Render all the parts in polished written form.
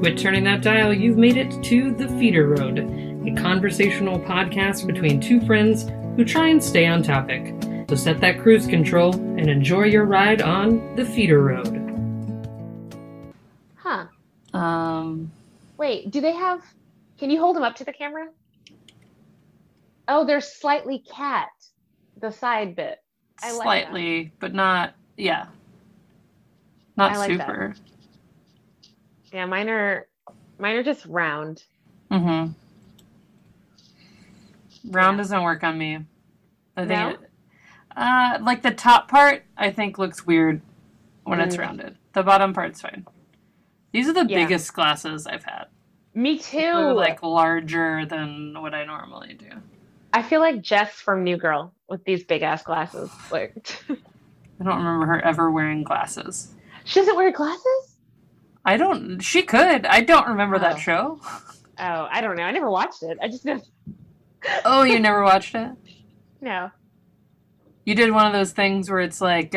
Quit turning that dial. You've made it to the Feeder Road, a conversational podcast between two friends who try and stay on topic. So set that cruise control and enjoy your ride on the Feeder Road. Huh. Wait, do they have... Can you hold them up to the camera? Oh, they're slightly cat. The side bit. I like that. Slightly, but not... Yeah. Not like super. That. Yeah, mine are just round. Mm-hmm. Round doesn't work on me. I think like the top part, I think looks weird when it's rounded. The bottom part's fine. These are the biggest glasses I've had. Me too. They're like larger than what I normally do. I feel like Jess from New Girl with these big ass glasses. Like, I don't remember her ever wearing glasses. She doesn't wear glasses? I don't. She could. I don't remember that show. Oh, I don't know. I never watched it. I just know. Oh, you never watched it? No. You did one of those things where it's like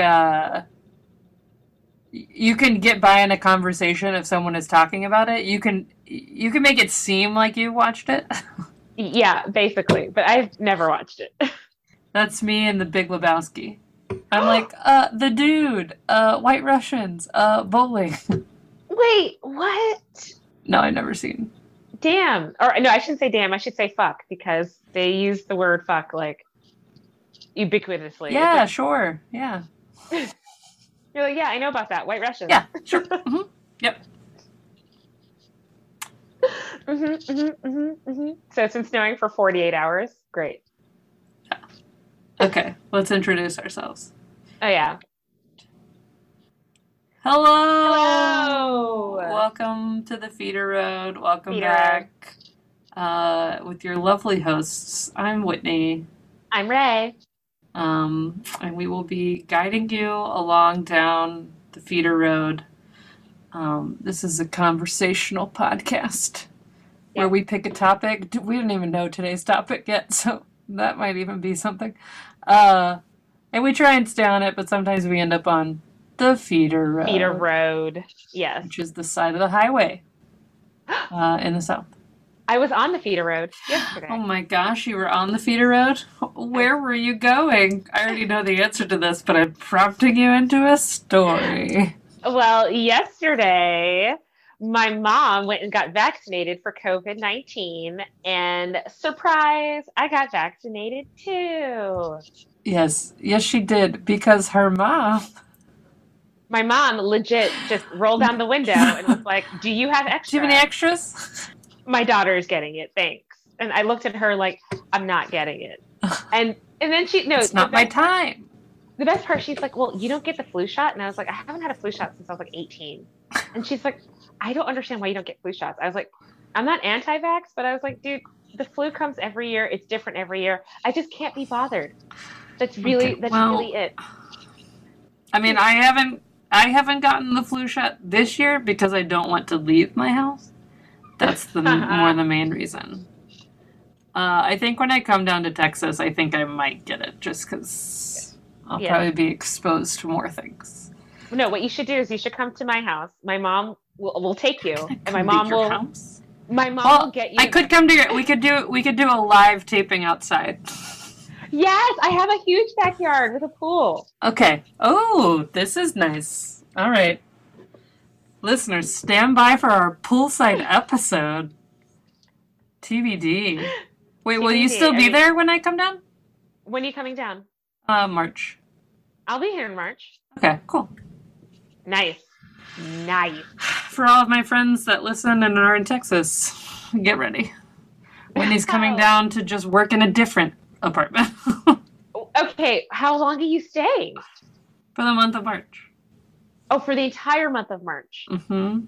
you can get by in a conversation if someone is talking about it. You can make it seem like you watched it. Yeah, basically. But I've never watched it. That's me and The Big Lebowski. I'm like, The Dude, White Russians, bowling. Wait, what? No, I've never seen. Damn. Or no, I shouldn't say damn. I should say fuck, because they use the word fuck like ubiquitously. Yeah, like, sure. Yeah. You're like, yeah, I know about that. White Russians. Yeah, sure. Mm-hmm. Yep. Mm-hmm, mm-hmm, mm-hmm, mm-hmm. So it's been snowing for 48 hours. Great. Yeah. Okay, let's introduce ourselves. Oh, yeah. Hello! Welcome to the Feeder Road. Welcome back. With your lovely hosts, I'm Whitney. I'm Rae. And we will be guiding you along down the Feeder Road. This is a conversational podcast where we pick a topic. We don't even know today's topic yet, so that might even be something. And we try and stay on it, but sometimes we end up on the Feeder Road. Feeder Road, yes. Which is the side of the highway in the south. I was on the Feeder Road yesterday. Oh my gosh, you were on the Feeder Road? Where were you going? I already know the answer to this, but I'm prompting you into a story. Well, yesterday, my mom went and got vaccinated for COVID-19, and surprise, I got vaccinated too. Yes. Yes, she did, because her mom... My mom legit just rolled down the window and was like, do you have extras? Do you have any extras? My daughter's getting it, thanks. And I looked at her like, I'm not getting it. And then she, no. It's not my time. The best part, she's like, well, you don't get the flu shot? And I was like, I haven't had a flu shot since I was like 18. And she's like, I don't understand why you don't get flu shots. I was like, I'm not anti-vax, but I was like, dude, the flu comes every year. It's different every year. I just can't be bothered. That's really it. I mean, I haven't gotten the flu shot this year because I don't want to leave my house. That's the the main reason. I think when I come down to Texas, I think I might get it just because I'll probably be exposed to more things. No, what you should do is you should come to my house. My mom will take you, and my mom will. House? My mom will get you. I could come to your. We could do a live taping outside. Yes, I have a huge backyard with a pool. Okay. Oh, this is nice. All right. Listeners, stand by for our poolside episode. TBD. Wait, will you still be there when I come down? When are you coming down? March. I'll be here in March. Okay, cool. Nice. For all of my friends that listen and are in Texas, get ready. Whitney's coming down to just work in a different apartment. Okay, how long are you staying? For the month of March. Oh, for the entire month of March. Mm-hmm.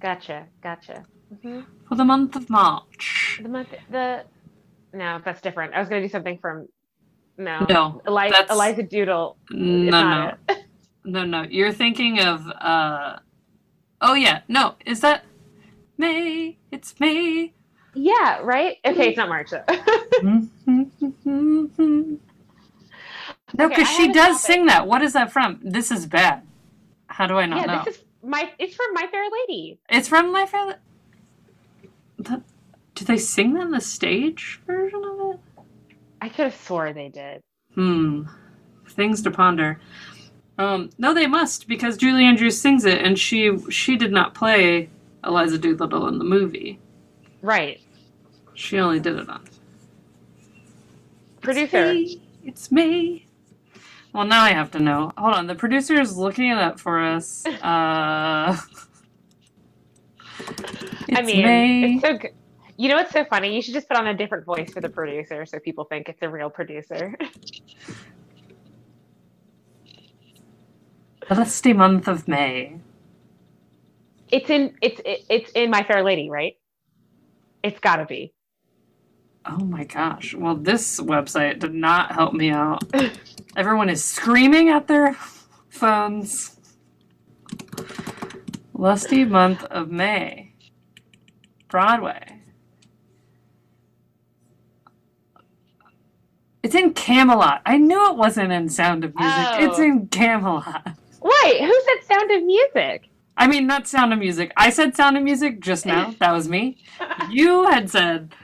Gotcha. Mm-hmm. For the month of March. No, that's different. I was going to do something from... No. Eliza Doodle. No. No. You're thinking of... Oh, yeah. No. Is that... May. It's May. Yeah, right? Okay, it's not March, though. No, because she does sing that. What is that from? This is bad. How do I not know? It's from My Fair Lady. It's from My Fair Lady. Did they sing that in the stage version of it? I could have swore they did. Things to ponder. No, they must, because Julie Andrews sings it, and she did not play Eliza Doolittle in the movie. Right. She only did it on. Producer. It's me. Well, now I have to know. Hold on, the producer is looking it up for us. It's so good. You know what's so funny? You should just put on a different voice for the producer so people think it's a real producer. The lusty month of May. It's in My Fair Lady, right? It's gotta be. Oh my gosh. Well, this website did not help me out. Everyone is screaming at their phones. Lusty month of May. Broadway. It's in Camelot. I knew it wasn't in Sound of Music. Oh. It's in Camelot. Wait, who said Sound of Music? I mean, not Sound of Music. I said Sound of Music just now. That was me. You had said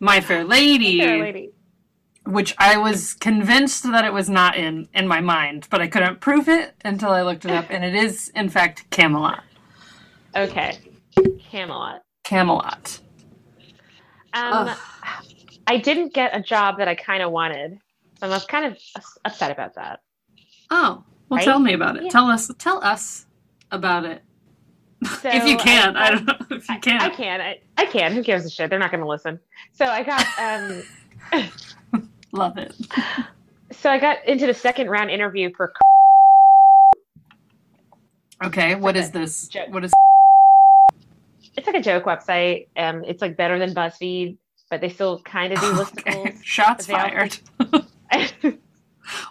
My Fair Lady. My Fair Lady. Which I was convinced that it was not in my mind, but I couldn't prove it until I looked it up, and it is, in fact, Camelot. Okay. Camelot. Ugh. I didn't get a job that I kind of wanted, so I was kind of upset about that. Oh, well, right? Tell me about it. Yeah. Tell us about it. So if you can, I don't know if you can. I can. Who gives a shit? They're not going to listen. So I got. Love it. So I got into the second round interview for. Okay, what is this? What is? It's like a joke website. It's like better than BuzzFeed. But they still kind of do listicles. Okay. Shots fired. Wait,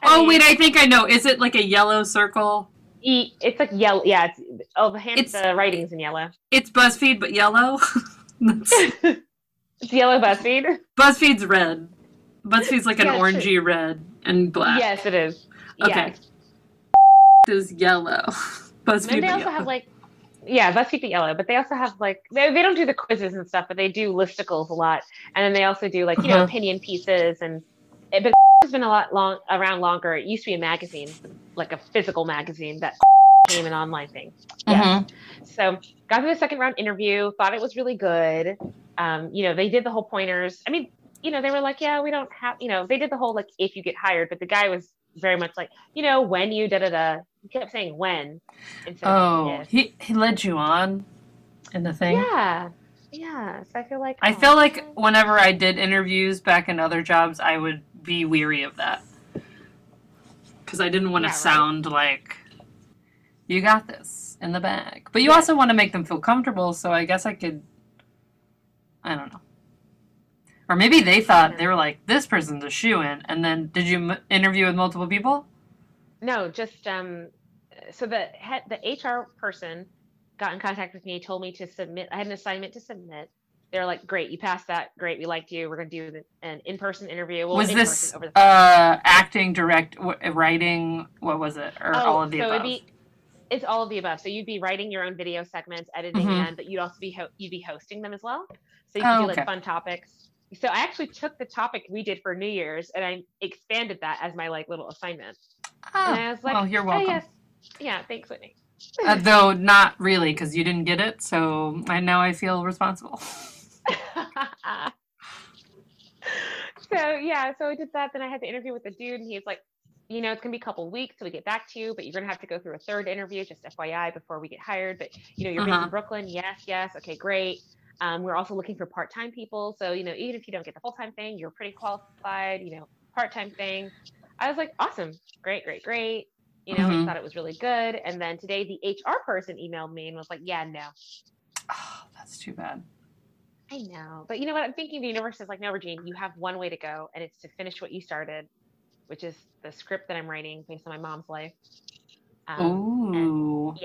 I think I know. Is it like a yellow circle? It's like yellow. Yeah, the writing's in yellow. It's BuzzFeed, but yellow? It's yellow BuzzFeed? BuzzFeed's red. BuzzFeed's like an orangey red and black. Yes, it is. Okay. Yes. Is yellow. BuzzFeed and they also have like... Yeah, BuzzFeed the yellow, but they also have like they don't do the quizzes and stuff, but they do listicles a lot, and then they also do like you know opinion pieces but has been a lot around longer. It used to be a magazine, like a physical magazine that became an online thing. Yeah. Mm-hmm. So got through the second round interview, thought it was really good. They did the whole pointers. I mean, they were like, yeah, we don't have they did the whole like if you get hired, but the guy was very much like, when you da-da-da. He kept saying when. He led you on in the thing? Yeah. Yeah. So I feel like... I feel like whenever I did interviews back in other jobs, I would be weary of that. Because I didn't want to sound like, you got this in the bag. But you also want to make them feel comfortable, so I guess I could... I don't know. Or maybe they thought, they were like, this person's a shoo-in. And then, did you interview with multiple people? No, just, so the HR person got in contact with me, told me to submit. I had an assignment to submit. They're like, great, you passed that. Great, we liked you. We're going to do an in-person interview. Well, was this over the acting, direct, writing, what was it? Or all of the above? It's all of the above. So you'd be writing your own video segments, editing them, but you'd also be, you'd be hosting them as well. So you could do like fun topics. So I actually took the topic we did for New Year's and I expanded that as my like little assignment. And I was like, well, you're welcome. Oh, yes. Yeah, thanks, Whitney. Though not really, because you didn't get it, so now I feel responsible. So I did that. Then I had the interview with the dude, and he was like, it's going to be a couple weeks till we get back to you, but you're going to have to go through a third interview, just FYI, before we get hired. But, you're based in Brooklyn. Yes. Okay, great. We're also looking for part-time people. So, even if you don't get the full-time thing, you're pretty qualified, part-time thing. I was like, awesome. Great. I thought it was really good. And then today the HR person emailed me and was like, yeah, no. Oh, that's too bad. I know. But you know what? I'm thinking the universe is like, no, Regine, you have one way to go. And it's to finish what you started, which is the script that I'm writing based on my mom's life. And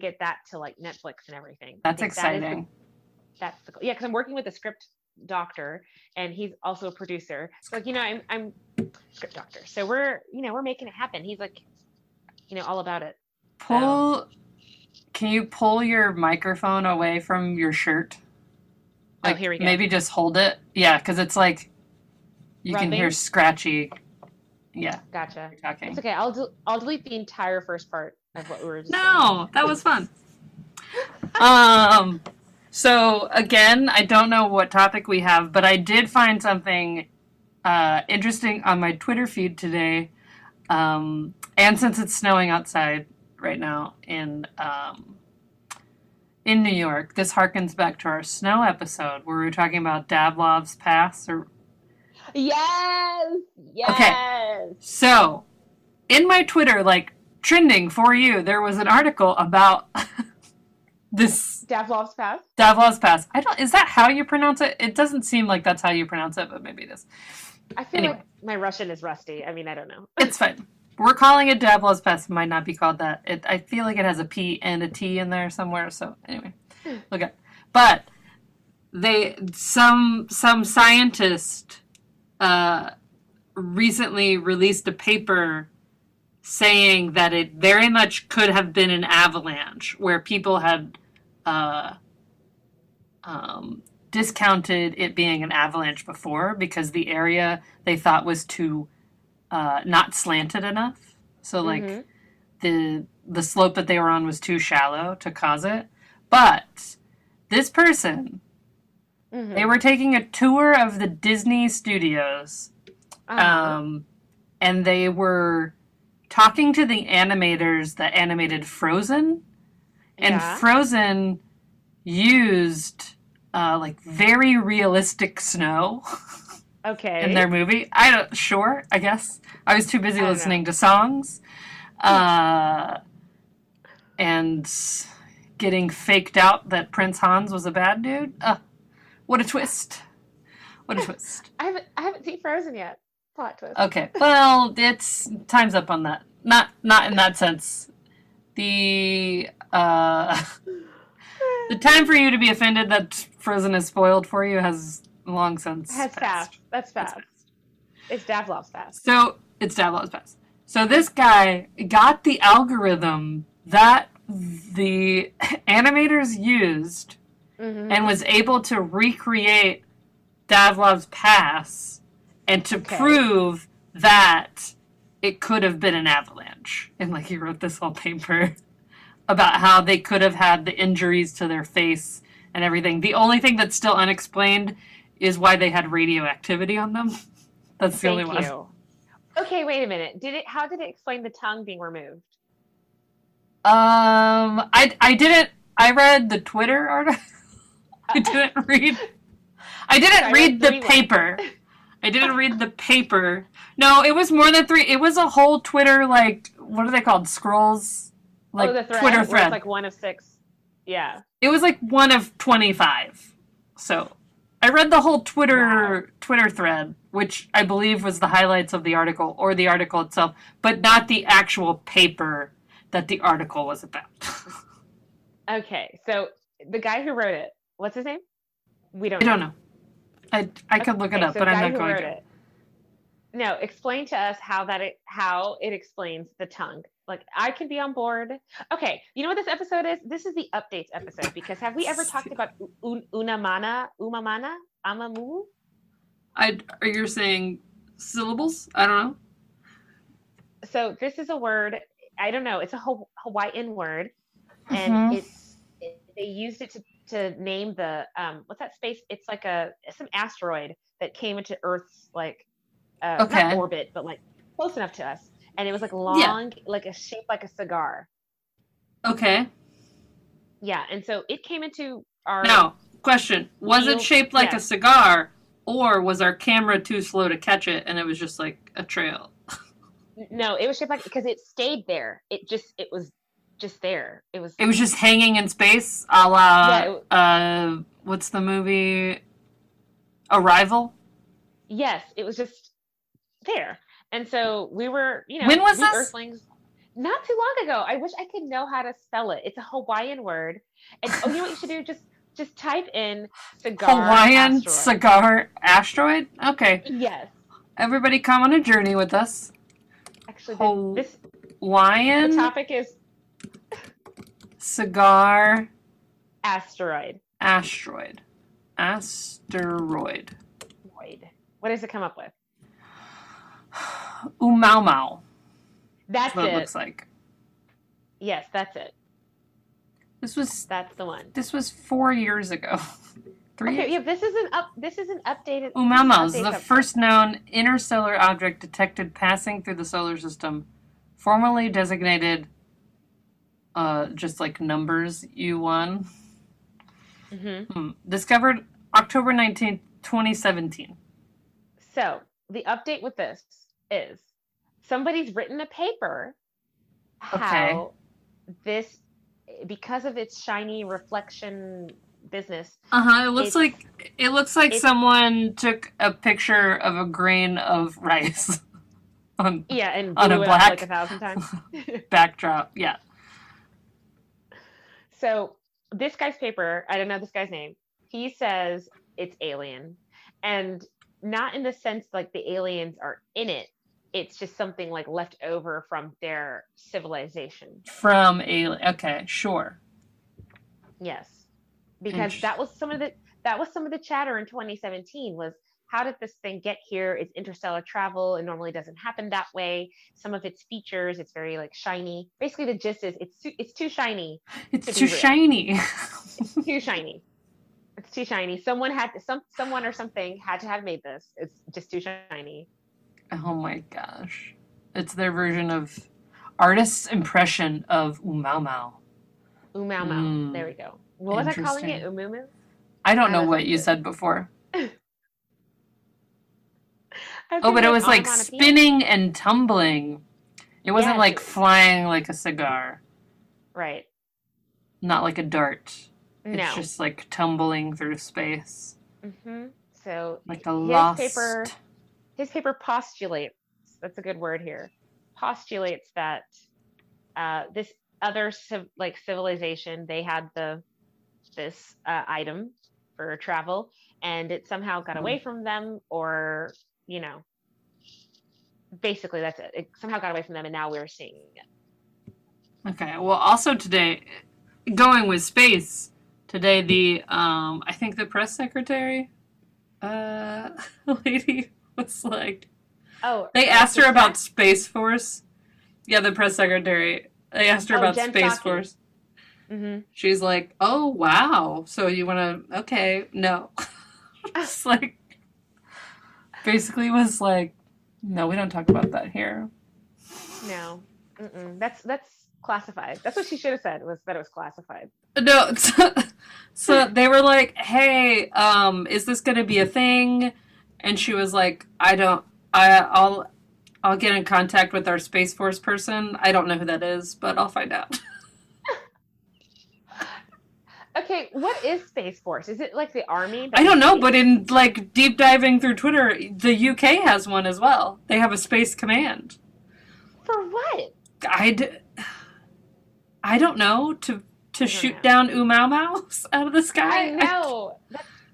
get that to like Netflix and everything. That's exciting. That's the goal. Yeah, because I'm working with a script doctor, and he's also a producer. So like, I'm script doctor. So we're making it happen. He's like, all about it. Can you pull your microphone away from your shirt? Like, oh, here we go. Maybe just hold it. Yeah, because it's like you rubbing. Can hear scratchy. Yeah. Gotcha. It's okay. I'll delete the entire first part of what we were just saying. That was fun. So again, I don't know what topic we have, but I did find something interesting on my Twitter feed today. And since it's snowing outside right now in New York, this harkens back to our snow episode where we were talking about Dyatlov Pass. Or yes. Okay. So, in my Twitter, like trending for you, there was an article about this Dyatlov Pass. Dyatlov Pass. Is that how you pronounce it? It doesn't seem like that's how you pronounce it, but maybe it is. I feel like my Russian is rusty. I mean, I don't know. It's fine. We're calling it Dyatlov Pass. It might not be called that. I feel like it has a P and a T in there somewhere. So anyway, look up. But some scientist recently released a paper saying that it very much could have been an avalanche where people had discounted it being an avalanche before because the area they thought was too not slanted enough. So like the slope that they were on was too shallow to cause it. But this person... They were taking a tour of the Disney studios, and they were talking to the animators that animated Frozen, and Frozen used like very realistic snow. Okay. In their movie, I guess I was too busy listening to songs, and getting faked out that Prince Hans was a bad dude. What a twist. What a twist. I haven't seen Frozen yet. Plot twist. Okay. Well, it's time's up on that. Not in that sense. The time for you to be offended that Frozen is spoiled for you has long since passed. That's fast. It's Dyatlov Pass. So, it's Dyatlov Pass. So this guy got the algorithm that the animators used and was able to recreate Dyatlov Pass and to prove that it could have been an avalanche. And like he wrote this whole paper about how they could have had the injuries to their face and everything. The only thing that's still unexplained is why they had radioactivity on them. That's the only one. Okay, wait a minute. How did it explain the tongue being removed? I read the Twitter article. I didn't read the paper. No, it was more than three. It was a whole Twitter, like, what are they called? Scrolls? Like, the thread. Twitter thread. It's like one of six. Yeah. It was like one of 25. So I read the whole Twitter thread, which I believe was the highlights of the article or the article itself, but not the actual paper that the article was about. Okay, so the guy who wrote it, what's his name? I don't know. I could look it up, so but I'm not going to. No, explain to us how it explains the tongue. Like, I can be on board. Okay, you know what this episode is? This is the updates episode, because have we ever talked about Oumuamua? Are you saying syllables? I don't know. So this is a word, I don't know, it's a Hawaiian word. And they used it to name the what's that space? It's like some asteroid that came into Earth's like not orbit, but like close enough to us, and it was like long, like a shape like a cigar. Okay. Yeah, and so it came into our. Now, question: was it shaped like a cigar, or was our camera too slow to catch it, and it was just like a trail? No, it was shaped like because it stayed there. It was. Just there. It was just hanging in space, a la what's the movie? Arrival? Yes, it was just there. And so we were, when was this? Earthlings not too long ago. I wish I could know how to spell it. It's a Hawaiian word. And you know what you should do? Just type in cigar Hawaiian asteroid. Cigar asteroid? Okay. Yes. Everybody come on a journey with us. Actually this Hawaiian the topic is cigar asteroid. asteroid. What does it come up with? 'Oumuamua. That's what it looks like. Yes, that's it. That's the one. This was 4 years ago. Okay, yeah, this is an updated. 'Oumuamua is the first known interstellar object detected passing through the solar system, formerly designated just like numbers U1. Mm-hmm. Discovered October 19th, 2017. So the update with this is somebody's written a paper how this, because of its shiny reflection business. It looks like someone took a picture of a grain of rice and on a black like 1,000 times backdrop. Yeah. So this guy's paper, I don't know this guy's name. He says it's alien, and not in the sense like the aliens are in it. It's just something like left over from their civilization. From alien. Okay, sure. Yes. Because that was some of the chatter in 2017 was, how did this thing get here? It's interstellar travel. It normally doesn't happen that way. Some of its features, it's very like shiny. Basically, the gist is it's too shiny. It's too shiny. Someone or something had to have made this. It's just too shiny. Oh my gosh! It's their version of artist's impression of 'Oumuamua. 'Oumuamua. There we go. What was I calling it? 'Oumuamua? I don't know what you said before. But it was like spinning and tumbling. It wasn't like flying like a cigar. Right. Not like a dart. No. It's just like tumbling through space. Mm-hmm. So like a lost paper. His paper postulates, that's a good word here, postulates that this other civilization, they had this item for travel, and it somehow got away from them, or, you know, basically that's it. It somehow got away from them, and now we're seeing it. Okay, well, also today, going with space, today the, I think the press secretary lady... was like, they asked her about Space Force. Yeah, the press secretary. They asked her about Space Force. Mm-hmm. She's like, oh, wow. So you want to, okay, no. It's like, basically was like, no, we don't talk about that here. No. Mm-mm. That's classified. That's what she should have said, was that it was classified. No. So they were like, hey, is this going to be a thing? And she was like, I'll get in contact with our Space Force person. I don't know who that is, but I'll find out. Okay, what is Space Force? Is it like the army? I don't know, but in like deep diving through Twitter, the UK has one as well. They have a Space Command. For what? I don't know, to shoot down 'Oumuamua out of the sky. I know.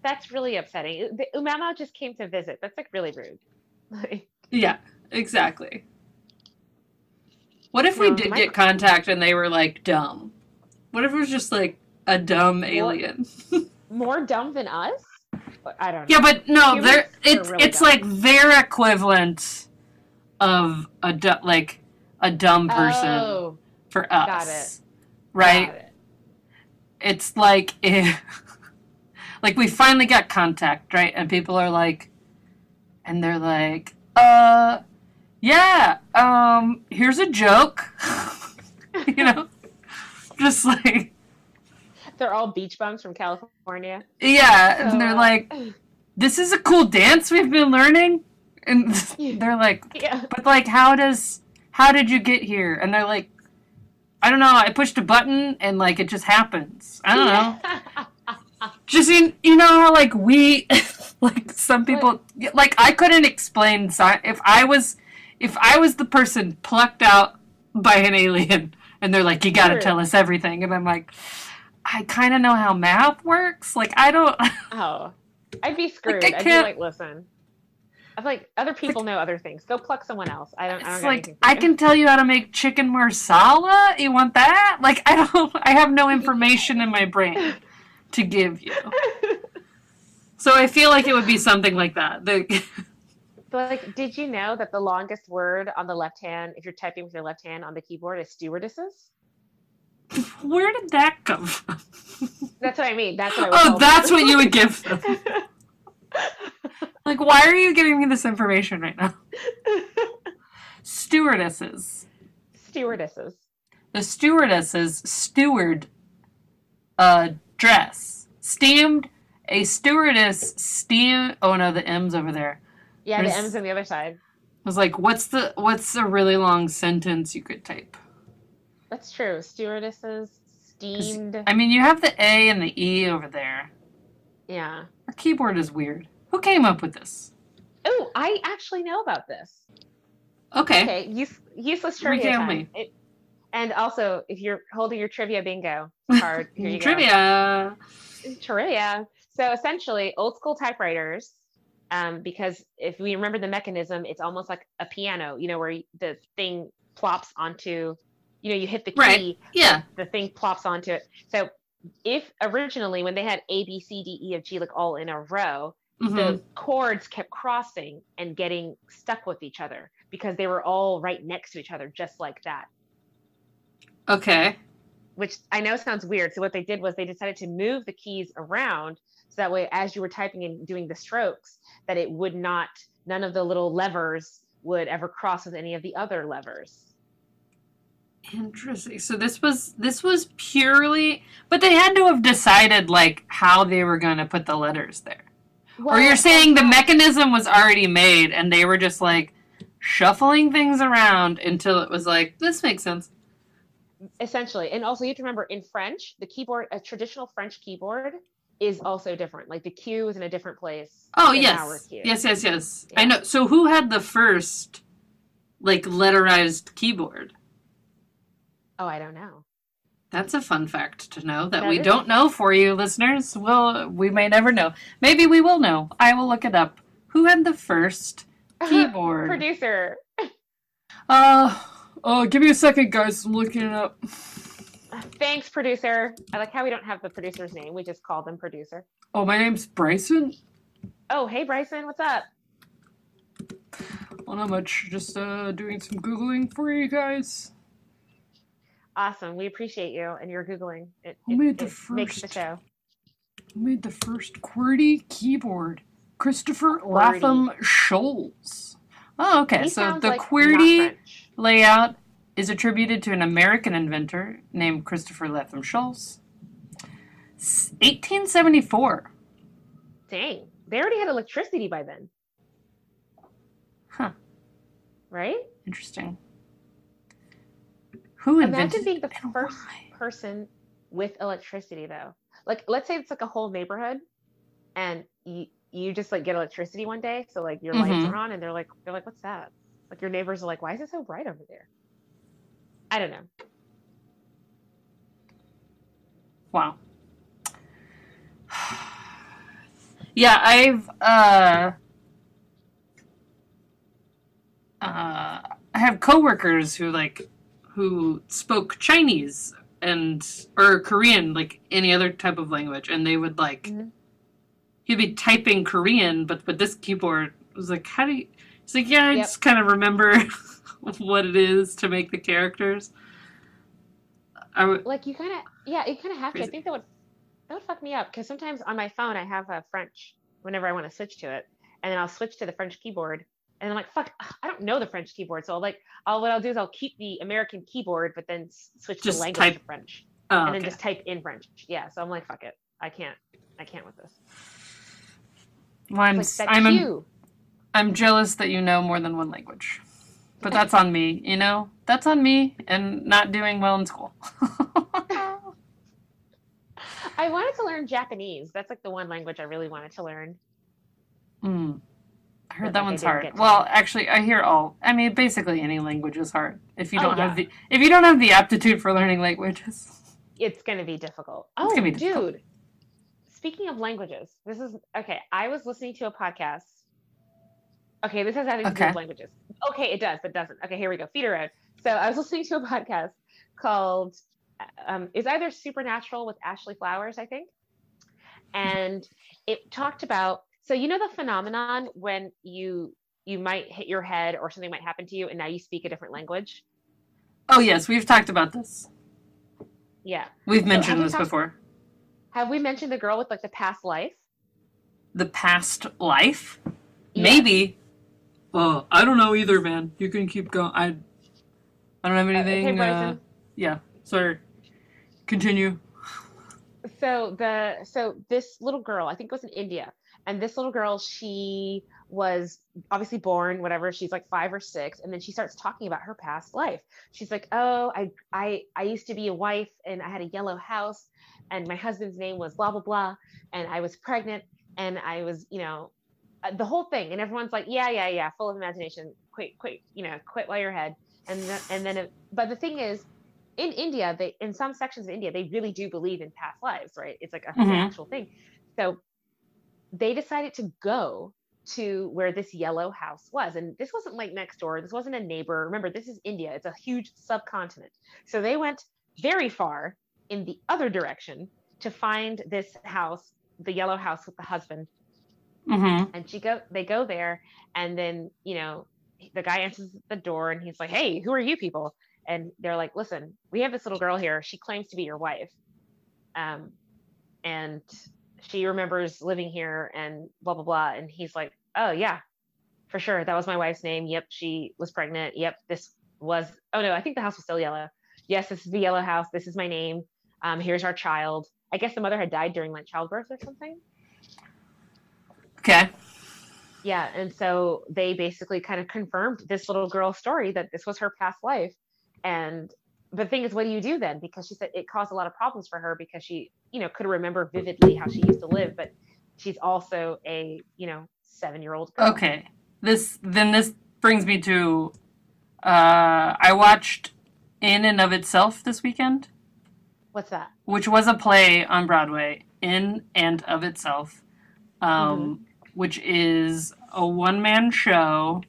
That's really upsetting. The 'Oumuamua just came to visit. That's like really rude. Yeah, exactly. What if we did get contact and they were like dumb? What if it was just like a dumb alien? More dumb than us? I don't know. Yeah, but no, it's like their equivalent of a dumb person for us. Got it. Right? Got it. It's like if... Like, we finally got contact, right? And people are like, and they're like, yeah, here's a joke. You know? Just like. They're all beach bums from California. Yeah. So, and they're like, this is a cool dance we've been learning. And they're like, yeah. But like, how did you get here? And they're like, I don't know. I pushed a button and like, it just happens. I don't know. Just you know how like we like some people like I couldn't explain science if I was the person plucked out by an alien and they're like, you gotta tell us everything, and I'm like, I kind of know how math works, like I don't. Oh, I'd be screwed. Like, I'd be like, listen, I'm like, other people know other things, go pluck someone else. I don't like, I can tell you how to make chicken marsala, you want that? Like I have no information in my brain to give you. So I feel like it would be something like that. Like, did you know that the longest word on the left hand, if you're typing with your left hand on the keyboard, is stewardesses? Where did that come from? That's what I mean. That's what I was. Oh, that's what you would give them. Like, why are you giving me this information right now? Stewardesses. The stewardesses steward a dress. Oh no, the M's over there. Yeah, the M's on the other side. I was like, what's a really long sentence you could type? That's true. Stewardesses, steamed. I mean, you have the A and the E over there. Yeah. Our keyboard is weird. Who came up with this? Oh, I actually know about this. Okay. Useless trivia time. And also, if you're holding your trivia bingo card, here you go. Trivia. So essentially, old school typewriters, because if we remember the mechanism, it's almost like a piano, you know, where the thing plops onto, you know, you hit the key, right. Yeah. The thing plops onto it. So if originally when they had A, B, C, D, E, F, G, like all in a row, mm-hmm. the chords kept crossing and getting stuck with each other because they were all right next to each other, just like that. Okay. Which I know sounds weird. So what they did was they decided to move the keys around so that way as you were typing and doing the strokes, that it would not, none of the little levers would ever cross with any of the other levers. Interesting. So this was purely, but they had to have decided like how they were going to put the letters there. Well, or you're saying the mechanism was already made and they were just like shuffling things around until it was like, this makes sense. Essentially. And also you have to remember in French, the keyboard, a traditional French keyboard is also different. Like the Q is in a different place. Oh, yes. Yes. Yeah. I know. So who had the first like letterized keyboard? Oh, I don't know. That's a fun fact to know that we don't know for you listeners. Well, we may never know. Maybe we will know. I will look it up. Who had the first keyboard? Producer. Oh, give me a second, guys. I'm looking it up. Thanks, producer. I like how we don't have the producer's name. We just call them producer. Oh, my name's Bryson. Oh, hey, Bryson. What's up? Well, not much. Just doing some Googling for you guys. Awesome. We appreciate you and your Googling. It makes the show. Who made the first QWERTY keyboard? Christopher Latham Sholes. Oh, okay. So the QWERTY layout is attributed to an American inventor named Christopher Latham Sholes. 1874. Dang. They already had electricity by then. Huh. Right? Interesting. Who invented? Imagine being the first person with electricity, though. Like, let's say it's like a whole neighborhood, and you just like get electricity one day. So like your lights are on, and they're like, what's that? Like your neighbors are like, why is it so bright over there? I don't know. Wow. Yeah, I have coworkers who spoke Chinese or Korean, like any other type of language, and they would like he'd be typing Korean, but with this keyboard it was like, how do you? It's like, yeah, I just kind of remember what it is to make the characters. You kind of have to. I think that would fuck me up because sometimes on my phone I have a French whenever I want to switch to it, and then I'll switch to the French keyboard. And I'm like, fuck, I don't know the French keyboard. So what I'll do is I'll keep the American keyboard, but then switch the language to French. Oh, and then just type in French. Yeah. So I'm like, fuck it. I can't with this. Well, I'm jealous that you know more than one language, but that's on me, you know, that's on me and not doing well in school. I wanted to learn Japanese. That's like the one language I really wanted to learn. Hmm. I heard that one's hard. Well, actually, basically any language is hard. If you don't have the aptitude for learning languages, it's going to be difficult. Oh, dude. Speaking of languages, I was listening to a podcast. Okay, this has nothing to do with languages. Okay, it does, but doesn't. Okay, here we go. Feeder Road. So I was listening to a podcast called, it's either Supernatural with Ashley Flowers, I think. And it talked about, so you know the phenomenon when you might hit your head or something might happen to you and now you speak a different language? Oh, yes. We've talked about this. Yeah. We've mentioned this before. Have we mentioned the girl with like the past life? The past life? Yeah. Maybe. Well, I don't know either, man. You can keep going. I don't have anything. Okay, Bryson. Yeah. Sorry. Continue. So this little girl, I think it was in India, and this little girl, she was obviously born, whatever, she's like 5 or 6, and then she starts talking about her past life. She's like, oh, I used to be a wife, and I had a yellow house, and my husband's name was blah, blah, blah, and I was pregnant, and I was, you know, the whole thing. And everyone's like, yeah, full of imagination, quick, you know, quit while you're ahead. But the thing is, in India, in some sections of India, they really do believe in past lives, right? It's like an actual thing. So they decided to go to where this yellow house was. And this wasn't like next door. This wasn't a neighbor. Remember, this is India. It's a huge subcontinent. So they went very far in the other direction to find this house, the yellow house with the husband. Mm-hmm. And they go there. And then, you know, the guy answers the door and he's like, hey, who are you people? And they're like, listen, we have this little girl here. She claims to be your wife. And she remembers living here and blah, blah, blah. And he's like, oh, yeah, for sure. That was my wife's name. Yep. She was pregnant. Yep. I think the house was still yellow. Yes, this is the yellow house. This is my name. Here's our child. I guess the mother had died during like childbirth or something. Okay. Yeah. And so they basically kind of confirmed this little girl's story that this was her past life. And the thing is, what do you do then? Because she said it caused a lot of problems for her because she, you know, could remember vividly how she used to live, but she's also a, you know, 7-year-old girl. Okay. This brings me to, I watched In and of Itself this weekend. What's that? Which was a play on Broadway, In and of Itself, which is a one-man show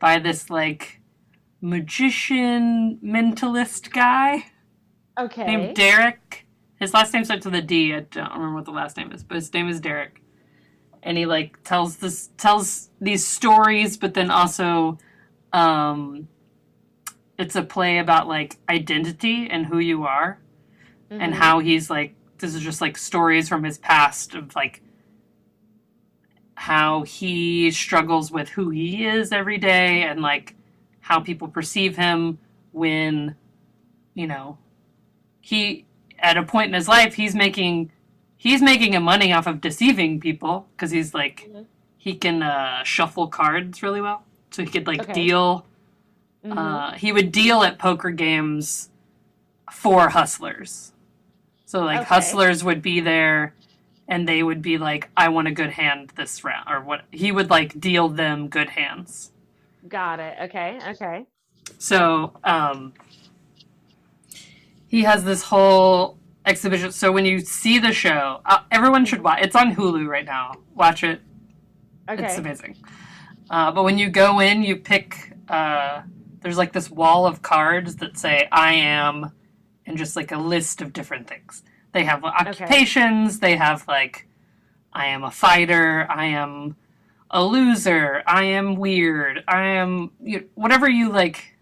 by this, like, magician mentalist guy named Derek. His last name starts with a D. I don't remember what the last name is, but his name is Derek, and he like tells these stories, but then also it's a play about like identity and who you are, and how he's like, this is just like stories from his past of like how he struggles with who he is every day and like how people perceive him when, you know, he, at a point in his life, he's making money off of deceiving people because he's like, he can shuffle cards really well. So he could like deal, he would deal at poker games for hustlers. So like hustlers would be there and they would be like, I want a good hand this round or what, he would like deal them good hands. Got it. Okay. So, he has this whole exhibition. So when you see the show, everyone should watch. It's on Hulu right now. Watch it. Okay. It's amazing. But when you go in, you pick, there's like this wall of cards that say I am, and just like a list of different things. They have occupations. They have like, I am a fighter. I am a loser, I am weird, I am, you, whatever you like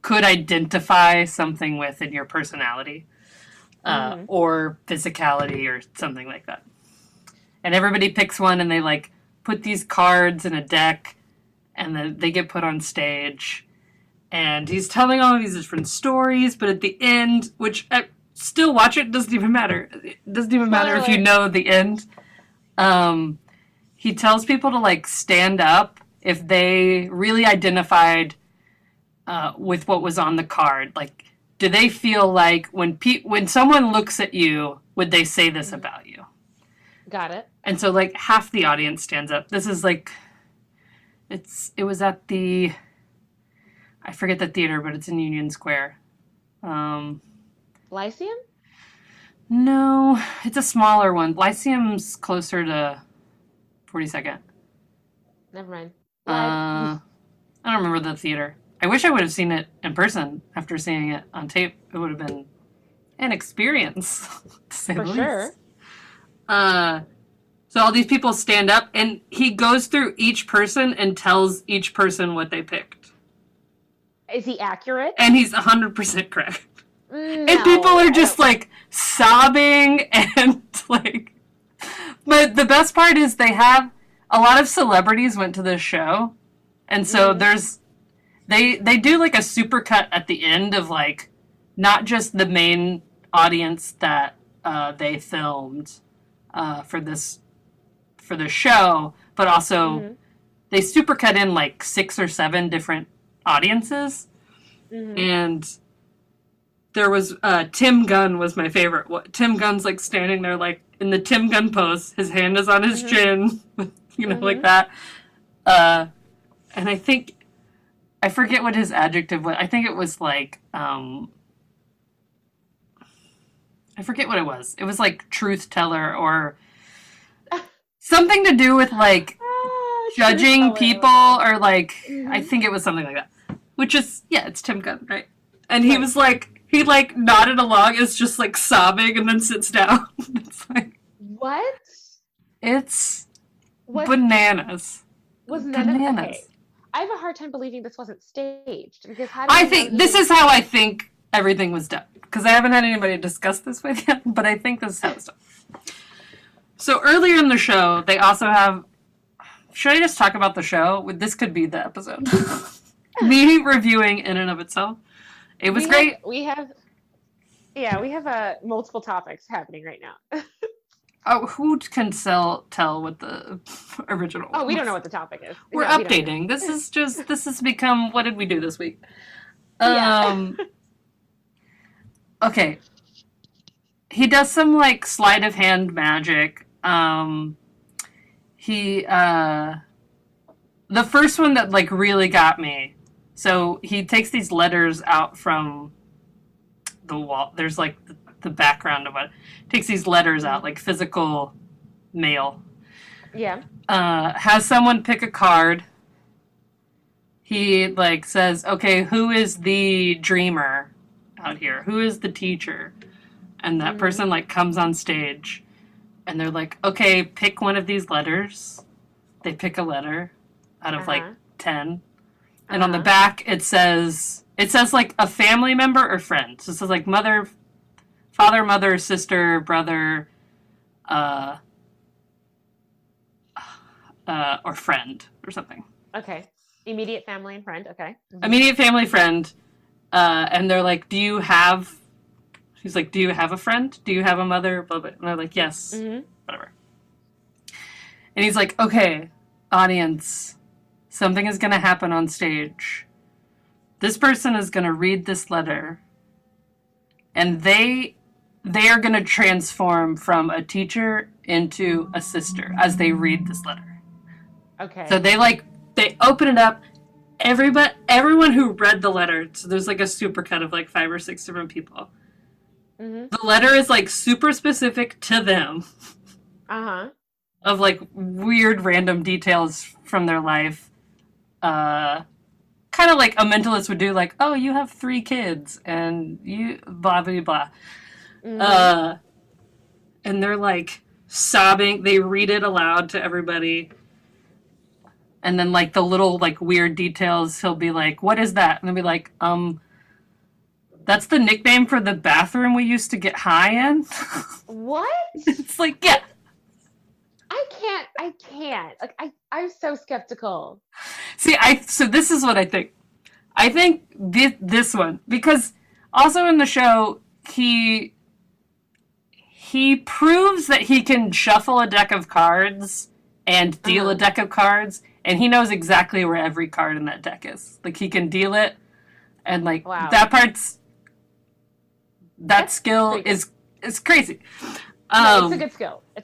could identify something with in your personality or physicality or something like that. And everybody picks one and they like put these cards in a deck and then they get put on stage and he's telling all of these different stories, but at the end, which I still watch it, doesn't even matter. It doesn't even matter if you know the end. He tells people to like stand up if they really identified with what was on the card. Like, do they feel like when someone looks at you, would they say this about you? Got it. And so like half the audience stands up. This is like, it was at the, I forget the theater, but it's in Union Square. Lyceum? No, it's a smaller one. Lyceum's closer to 42nd. Never mind. I don't remember the theater. I wish I would have seen it in person after seeing it on tape. It would have been an experience, to say the least. For sure. So all these people stand up, and he goes through each person and tells each person what they picked. Is he accurate? And he's 100% correct. No, and people are just, like, sobbing and, like... But the best part is they have... A lot of celebrities went to this show, and so there's... They do, like, a supercut at the end of, like, not just the main audience that they filmed for the show, but also they supercut in like 6 or 7 different audiences. And there was Tim Gunn was my favorite. Tim Gunn's like standing there like in the Tim Gunn pose, his hand is on his chin, you know, like that. And I think I forget what his adjective was. I think it was like I forget what it was. It was like truth teller or something to do with like judging people or like, I think it was something like that, which is, yeah, it's Tim Gunn, right? And he was like, he like nodded along, is just like sobbing and then sits down. It's like, what? It's what? Bananas. Wasn't that bananas? Okay. I have a hard time believing this wasn't staged because how do I think this is how I think everything was done. Because I haven't had anybody discuss this with yet, but I think this is how it's done. So earlier in the show, they also have... Should I just talk about the show? This could be the episode. Me reviewing In and of Itself. It was great. We have multiple topics happening right now. Oh, who can tell what the original was? Oh, we don't know what the topic is. We're updating. This has become... What did we do this week? Yeah. Okay, he does some, like, sleight of hand magic. The first one that, like, really got me, so he takes these letters out from the wall. There's, like, the background of it. Takes these letters out, like, physical mail. Yeah. Has someone pick a card. He, like, says, okay, who is the dreamer out here? Who is the teacher? And that person like comes on stage and they're like, okay, pick one of these letters. They pick a letter out of like 10. And on the back it says like a family member or friend. So it says like mother, father, mother, sister, brother, or friend or something. Okay. Immediate family and friend. Okay. Mm-hmm. Immediate family, friend. And they're like, he's like, do you have a friend? Do you have a mother? Blah, blah. And they're like, yes, whatever. And he's like, okay, audience, something is going to happen on stage. This person is going to read this letter. And they are going to transform from a teacher into a sister as they read this letter. Okay. So they open it up. Everyone who read the letter, so there's like a supercut of like 5 or 6 different people. The letter is like super specific to them. Of like weird random details from their life. Kind of like a mentalist would do, like, oh, you have 3 kids and you blah, blah, blah. And they're like sobbing. They read it aloud to everybody. And then, like, the little, like, weird details, he'll be like, what is that? And they'll be like, that's the nickname for the bathroom we used to get high in. What? It's like, yeah. I can't. Like, I'm so skeptical. See, so this is what I think. I think this one, because also in the show, he proves that he can shuffle a deck of cards and deal a deck of cards. And he knows exactly where every card in that deck is. Like, he can deal it. And, like, wow. That's skill crazy. Is crazy. No, it's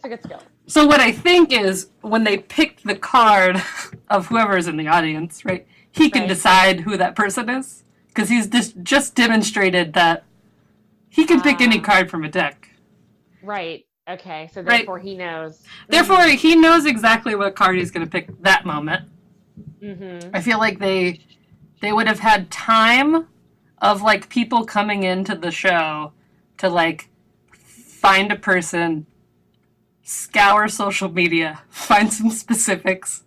a good skill. So what I think is when they pick the card of whoever's in the audience, right, he can decide who that person is. Because he's just demonstrated that he can pick any card from a deck. Right. Okay, so therefore he knows. Therefore, he knows exactly what card he's going to pick that moment. I feel like they would have had time of, like, people coming into the show to, like, find a person, scour social media, find some specifics,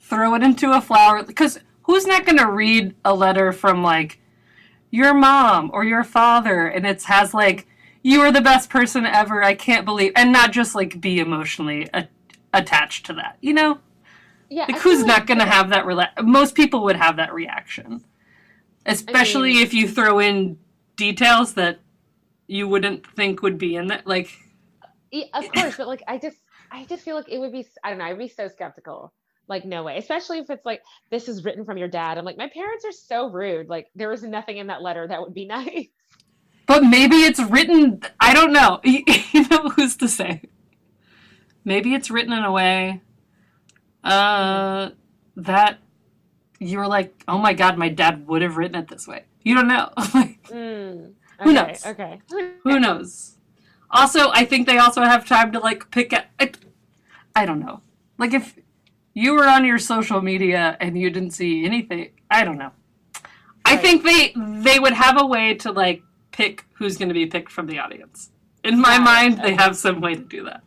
throw it into a flower, because who's not going to read a letter from like your mom or your father and it has like, you are the best person ever, I can't believe, and not just like be emotionally attached to that, you know? Yeah, like who's not going to have that, most people would have that reaction. Especially if you throw in details that you wouldn't think would be in that, like. Yeah, of course, but like I just feel like it would be, I don't know, I'd be so skeptical. Like, no way. Especially if it's like, this is written from your dad. I'm like, my parents are so rude. Like, there was nothing in that letter that would be nice. But maybe it's written, I don't know. You know, who's to say? Maybe it's written in a way that you were like, oh my God, my dad would have written it this way. You don't know. Like, okay, who knows? Okay. Who knows? Also, I think they also have time to like pick up, I don't know. Like if you were on your social media and you didn't see anything, I don't know. Right. I think they would have a way to like pick who's going to be picked from the audience. In my mind, they have some way to do that.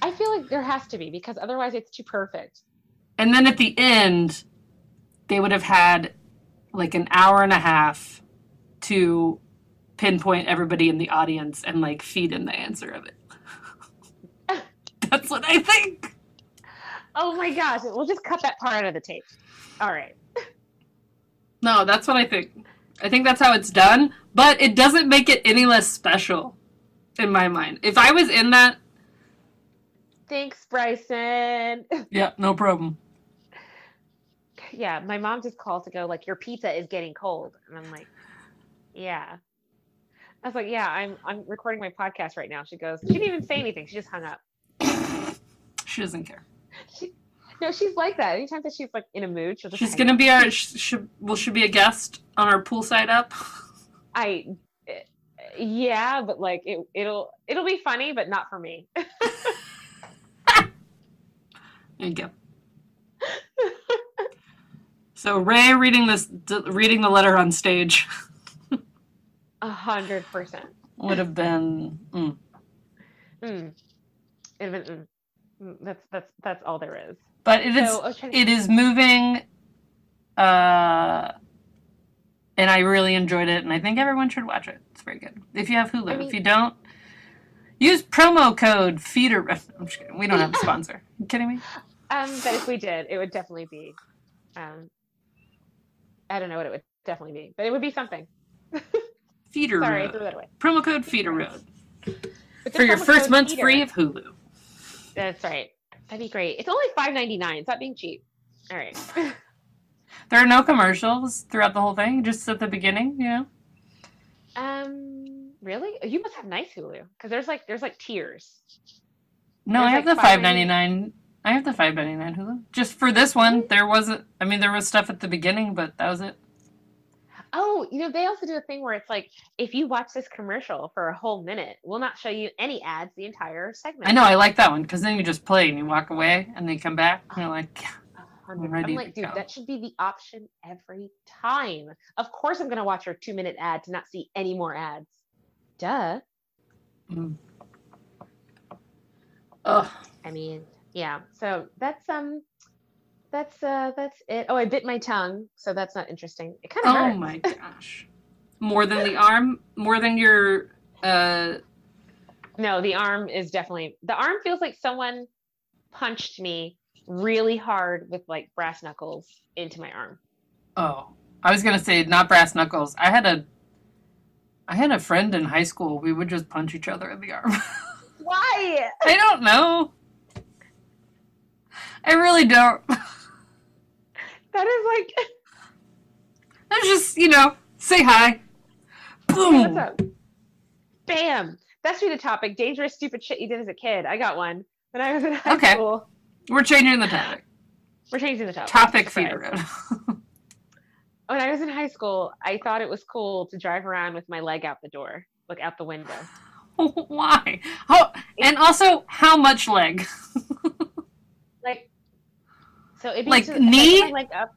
I feel like there has to be, because otherwise it's too perfect. And then at the end, they would have had like an hour and a half to pinpoint everybody in the audience and like feed in the answer of it. That's what I think. Oh my gosh, we'll just cut that part out of the tape. All right. No, that's what I think. I think that's how it's done, but it doesn't make it any less special in my mind. If I was in that. Thanks, Bryson. Yeah, no problem. Yeah, my mom just called to go, like, your pizza is getting cold. And I'm like, yeah. I was like, yeah, I'm recording my podcast right now. She goes, she didn't even say anything. She just hung up. She doesn't care. No, she's like that. Anytime that she's, like, in a mood, she'll just She's going to be our, will she be a guest on our Poolside Up? Yeah, but, like, it'll be funny, but not for me. There you go. So Rae reading the letter on stage. 100%. Would have been. That's all there is. But it is it is moving, and I really enjoyed it, and I think everyone should watch it. It's very good. If you have Hulu, if you don't, use promo code Feeder. I'm just kidding. We don't have a sponsor. Are you kidding me? But if we did, it would definitely be. I don't know what it would definitely be, but it would be something. Feeder Road. Sorry, I threw that away. Promo code Feeder Road. For your first month free of Hulu. That's right. That'd be great. It's only $5.99. It's not being cheap. All right. There are no commercials throughout the whole thing, just at the beginning, you know? Really? You must have nice Hulu, because there's like tiers. No, I have the $5.99. I have the $5.99 Hulu. Just for this one, there was stuff at the beginning, but that was it. Oh, you know, they also do a thing where it's like, if you watch this commercial for a whole minute, we'll not show you any ads the entire segment. I know, I like that one, because then you just play and you walk away and then come back and you're like, I'm like, dude, that should be the option every time. Of course I'm going to watch your 2-minute ad to not see any more ads. Duh. Mm. Ugh. I mean... Yeah, so that's it. Oh, I bit my tongue, so that's not interesting. It kind of hurts. Oh my gosh, more than the arm, more than your. No, the arm is definitely feels like someone punched me really hard with like brass knuckles into my arm. Oh, I was gonna say not brass knuckles. I had a friend in high school. We would just punch each other in the arm. Why? I don't know. I really don't. That is like... That's just, you know, say hi. Boom. Hey, what's up? Bam. That should be the topic. Dangerous, stupid shit you did as a kid. I got one when I was in high school. We're changing the topic. Topic Feeder Road. When I was in high school, I thought it was cool to drive around with my leg out the door. Look out the window. Why? Oh, and also, how much leg? So it'd be like knee? I put my leg up.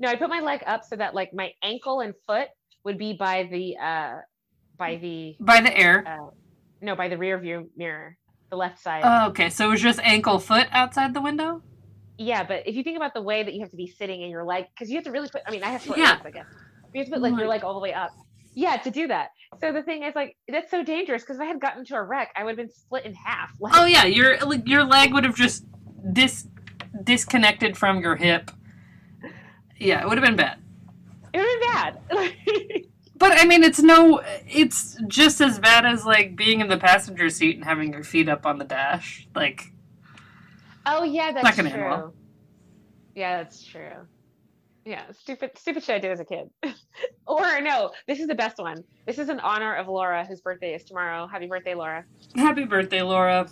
No, I put my leg up so that like my ankle and foot would be by the air. By the rear view mirror. The left side. Oh, okay. So it was just ankle foot outside the window? Yeah, but if you think about the way that you have to be sitting and your leg, because you have to really put, I mean, I have to put legs, I guess. You have to put like your leg all the way up. Yeah, to do that. So the thing is, like, that's so dangerous because if I had gotten into a wreck, I would have been split in half. Like, oh yeah, your leg would have just disconnected from your hip. Yeah, it would have been bad. It would have been bad. But I mean, it's just as bad as like being in the passenger seat and having your feet up on the dash. Like, oh yeah, that's not gonna true. End well. Yeah, that's true. Yeah, stupid shit I did as a kid. Or no, this is the best one. This is in honor of Laura, whose birthday is tomorrow. Happy birthday, Laura. Happy birthday, Laura.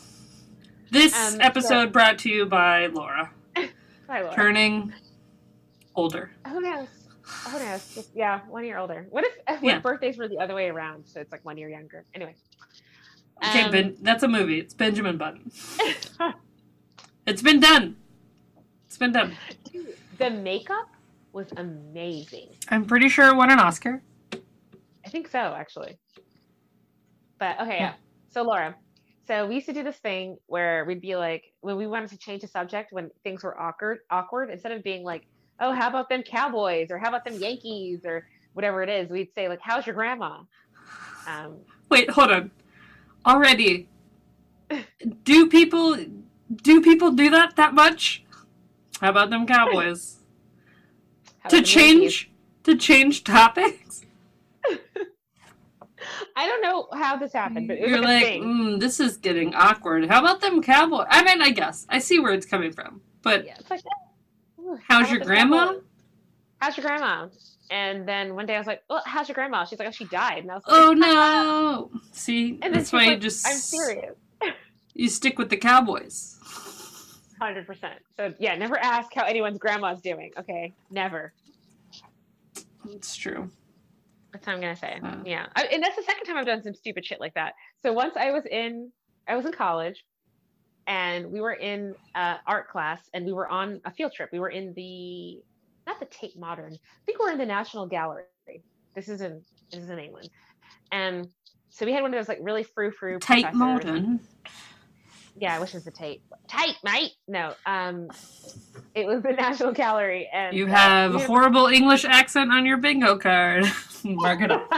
This episode brought to you by Laura. By Laura. Turning older. Who knows? Who knows? Just, yeah, 1 year older. What if birthdays were the other way around, so it's like 1 year younger? Anyway. Okay, that's a movie. It's Benjamin Button. It's been done. It's been done. The makeup was amazing. I'm pretty sure it won an Oscar. I think so, actually. But, okay, yeah. So, Laura. So, we used to do this thing where we'd be like, when we wanted to change the subject, when things were awkward, instead of being like, oh, how about them Cowboys? Or how about them Yankees? Or whatever it is, we'd say, like, how's your grandma? Wait, hold on. Already. Do people do that much? How about them Cowboys? To change topics? I don't know how this happened, but it was you're like a thing. This is getting awkward. How about them Cowboys? I mean, I guess. I see where it's coming from. But yeah, it's like, oh, how's your grandma? Cowboys? How's your grandma? And then one day I was like, well, how's your grandma? She's like, oh, she died. And I was like, oh, no. See, and that's why like, you just... I'm serious. You stick with the Cowboys. 100%. So, yeah, never ask how anyone's grandma's doing, okay? Never. It's true. That's what I'm going to say. Yeah. And that's the second time I've done some stupid shit like that. So once I was in college, and we were in art class, and we were on a field trip. We were in not the Tate Modern. I think we're in the National Gallery. This is in England. And so we had one of those, like, really frou-frou Tate Modern? Yeah, I wish it was the Tate. Tate, mate! No, it was the National Gallery. And you have a horrible English accent on your bingo card. Mark it up.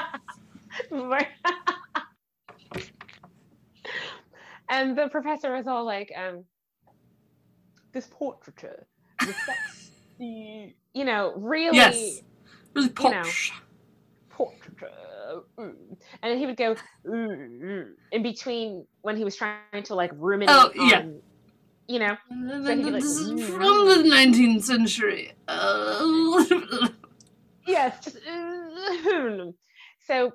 And the professor was all like, this portraiture reflects the, you know, really... Yes, really posh. You know, portraiture. And then he would go in between when he was trying to like ruminate on, you know, so he'd like, from the 19th century. Yes, just so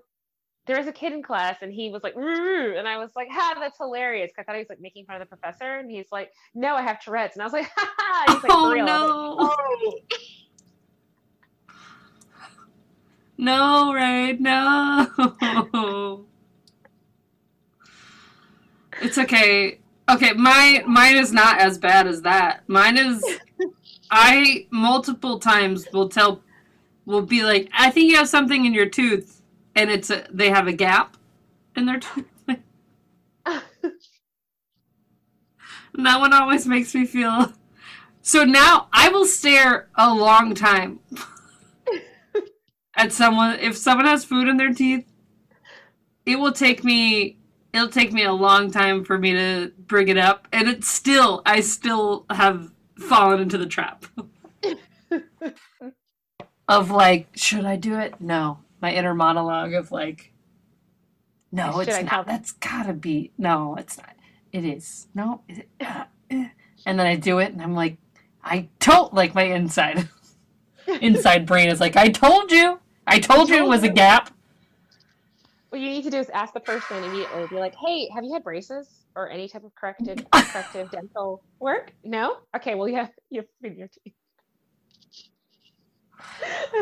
there was a kid in class and he was like, and I was like, ha, that's hilarious. I thought he was like making fun of the professor, and he's like, no, I have Tourette's, and I was like, ha ha. He's like, oh real. No. Like, oh. No, Rae, no. It's okay. Okay, mine is not as bad as that. Mine is, I multiple times will be like, I think you have something in your tooth, and they have a gap in their tooth. And that one always makes me feel. So now I will stare a long time. At someone, if someone has food in their teeth, it'll take me a long time for me to bring it up, and I still have fallen into the trap of like, should I do it? No, my inner monologue of like, no, should it's I not. That's gotta be no, it's not. It is no, is it? And then I do it, and I'm like, I don't like my inside. Inside brain is like, I told you it was a gap. What you need to do is ask the person immediately. Be like, hey, have you had braces or any type of corrective dental work? No? Okay, well, you have food in your teeth.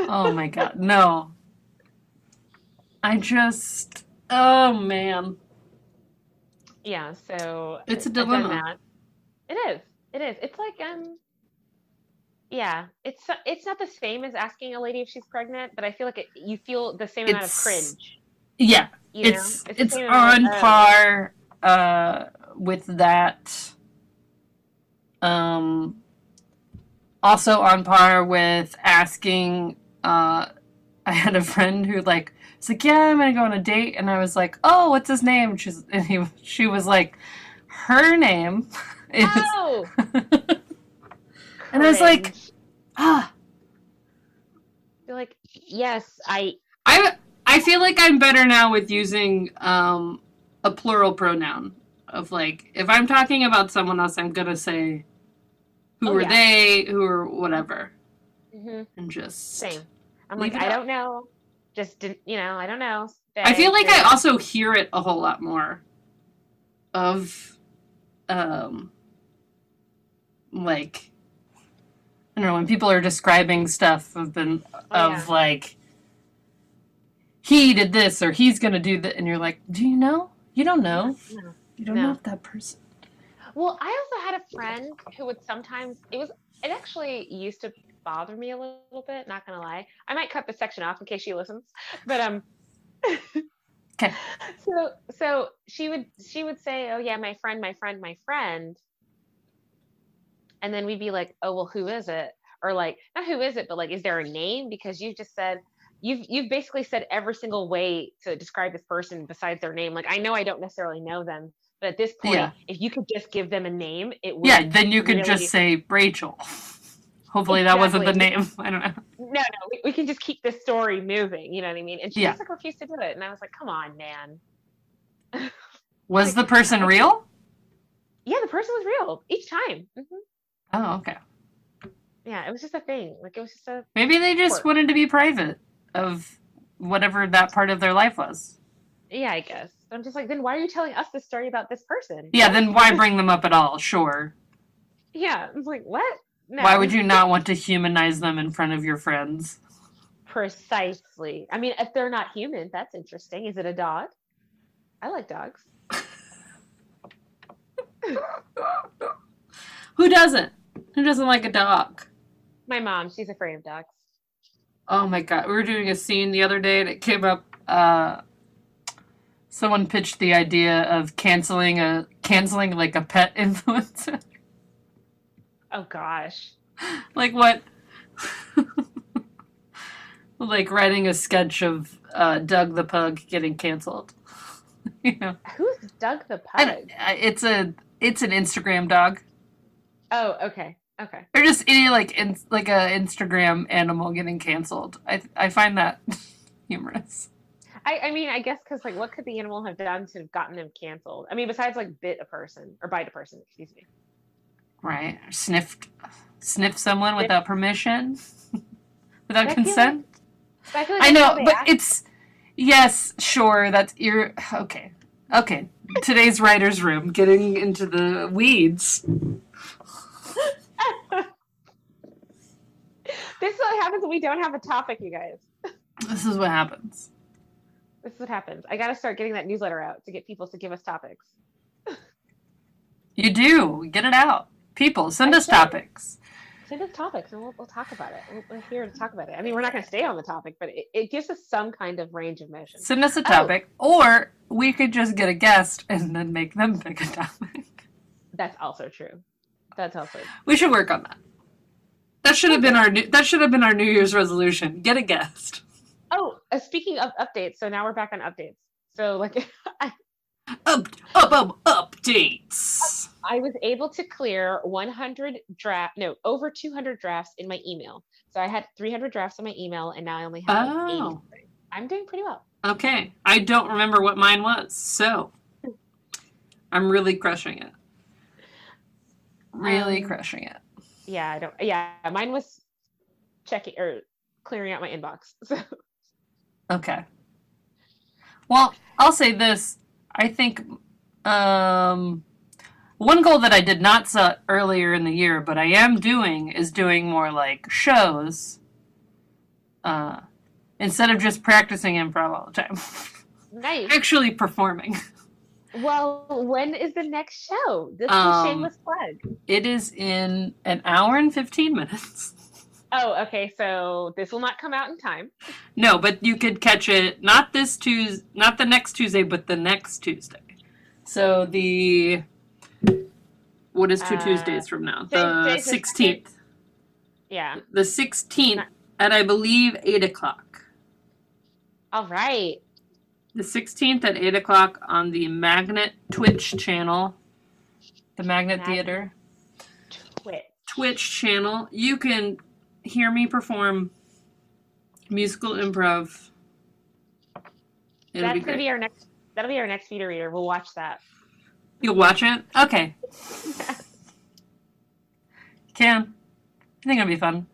Oh, my God. No. Oh, man. Yeah, so. It's a dilemma. It is. It's like, yeah, it's not the same as asking a lady if she's pregnant, but I feel like you feel the same amount of cringe. Yeah, it's on par with that. Also on par with asking, I had a friend who was like, yeah, I'm gonna go on a date, and I was like, oh, what's his name? She was like, her name is. Oh. And I was like, ah. You're like, yes, I feel like I'm better now with using a plural pronoun of like, if I'm talking about someone else, I'm gonna say who are they, who are whatever, and just same. I'm like, I don't know, just you know, I don't know. I feel like I also hear it a whole lot more. Of, like, I don't know, when people are describing stuff, I've been like, he did this or he's gonna do that, and you're like, do you know? You don't know. No. You don't know if that person. Well, I also had a friend who would sometimes, it actually used to bother me a little bit, not gonna lie. I might cut this section off in case she listens, but okay. So she would say, oh yeah, my friend, and then we'd be like, oh well, who is it? Or like, not who is it, but like, is there a name? Because you just said you've basically said every single way to describe this person besides their name. Like, I know I don't necessarily know them, but at this point, if you could just give them a name, it would. Yeah, then you could really just say Rachel. Hopefully that wasn't the name. I don't know. No, we can just keep this story moving. You know what I mean? And she just like refused to do it. And I was like, come on, man. Was the person real? Yeah, the person was real each time. Mm-hmm. Oh, okay. Yeah, it was just a thing. Like, it was just a. Maybe they just wanted to be private of whatever that part of their life was. Yeah, I guess. But I'm just like, then why are you telling us this story about this person? Yeah, then why bring them up at all? Sure. Yeah, I was like, what? No. Why would you not want to humanize them in front of your friends? Precisely. I mean, if they're not human, that's interesting. Is it a dog? I like dogs. Who doesn't? Who doesn't like a dog? My mom. She's afraid of dogs. Oh, my God. We were doing a scene the other day, and it came up. Someone pitched the idea of canceling like a pet influencer. Oh, gosh. Like what? Like writing a sketch of Doug the Pug getting canceled. You know? Who's Doug the Pug? It's an Instagram dog. Oh, okay. Okay. Or just any like a Instagram animal getting canceled. I find that humorous. I mean, I guess because like what could the animal have done to have gotten him canceled? I mean, besides like bite a person, excuse me. Right. Sniff someone without permission, without consent. I know, but it's, yes, sure. That's you're okay. Okay. Today's writer's room, getting into the weeds. This is what happens when we don't have a topic, you guys. This is what happens. I got to start getting that newsletter out to get people to give us topics. You do. Get it out. People, send us topics. Send us topics, and we'll talk about it. We're here to talk about it. I mean, we're not going to stay on the topic, but it gives us some kind of range of motion. Send us a topic, or we could just get a guest and then make them pick a topic. That's also true. We should work on that. That should have been our New Year's resolution. Get a guest. Oh, speaking of updates, so now we're back on updates. So like, updates. I was able to clear over 200 drafts in my email. So I had 300 drafts in my email, and now I only have 80. I'm doing pretty well. Okay. I don't remember what mine was, so I'm really crushing it. Yeah, I don't. Yeah, mine was checking or clearing out my inbox. So. Okay. Well, I'll say this. I think one goal that I did not set earlier in the year, but I am doing, is doing more like shows instead of just practicing improv all the time. Nice. Actually performing. Well, when is the next show? This is a shameless plug. It is in an hour and 15 minutes. Oh, okay. So this will not come out in time. No, but you could catch it not the next Tuesday, but the next Tuesday. So the What is 2 Tuesdays from now? The 16th. Yeah. The 16th at, I believe, 8 o'clock. All right. The 16th at 8 o'clock on the Magnet Twitch channel. The Magnet Theater. Twitch channel. You can hear me perform musical improv. That's going to be our next. That'll be our next feeder reader. We'll watch that. You'll watch it? Okay. Can. I think it'll be fun.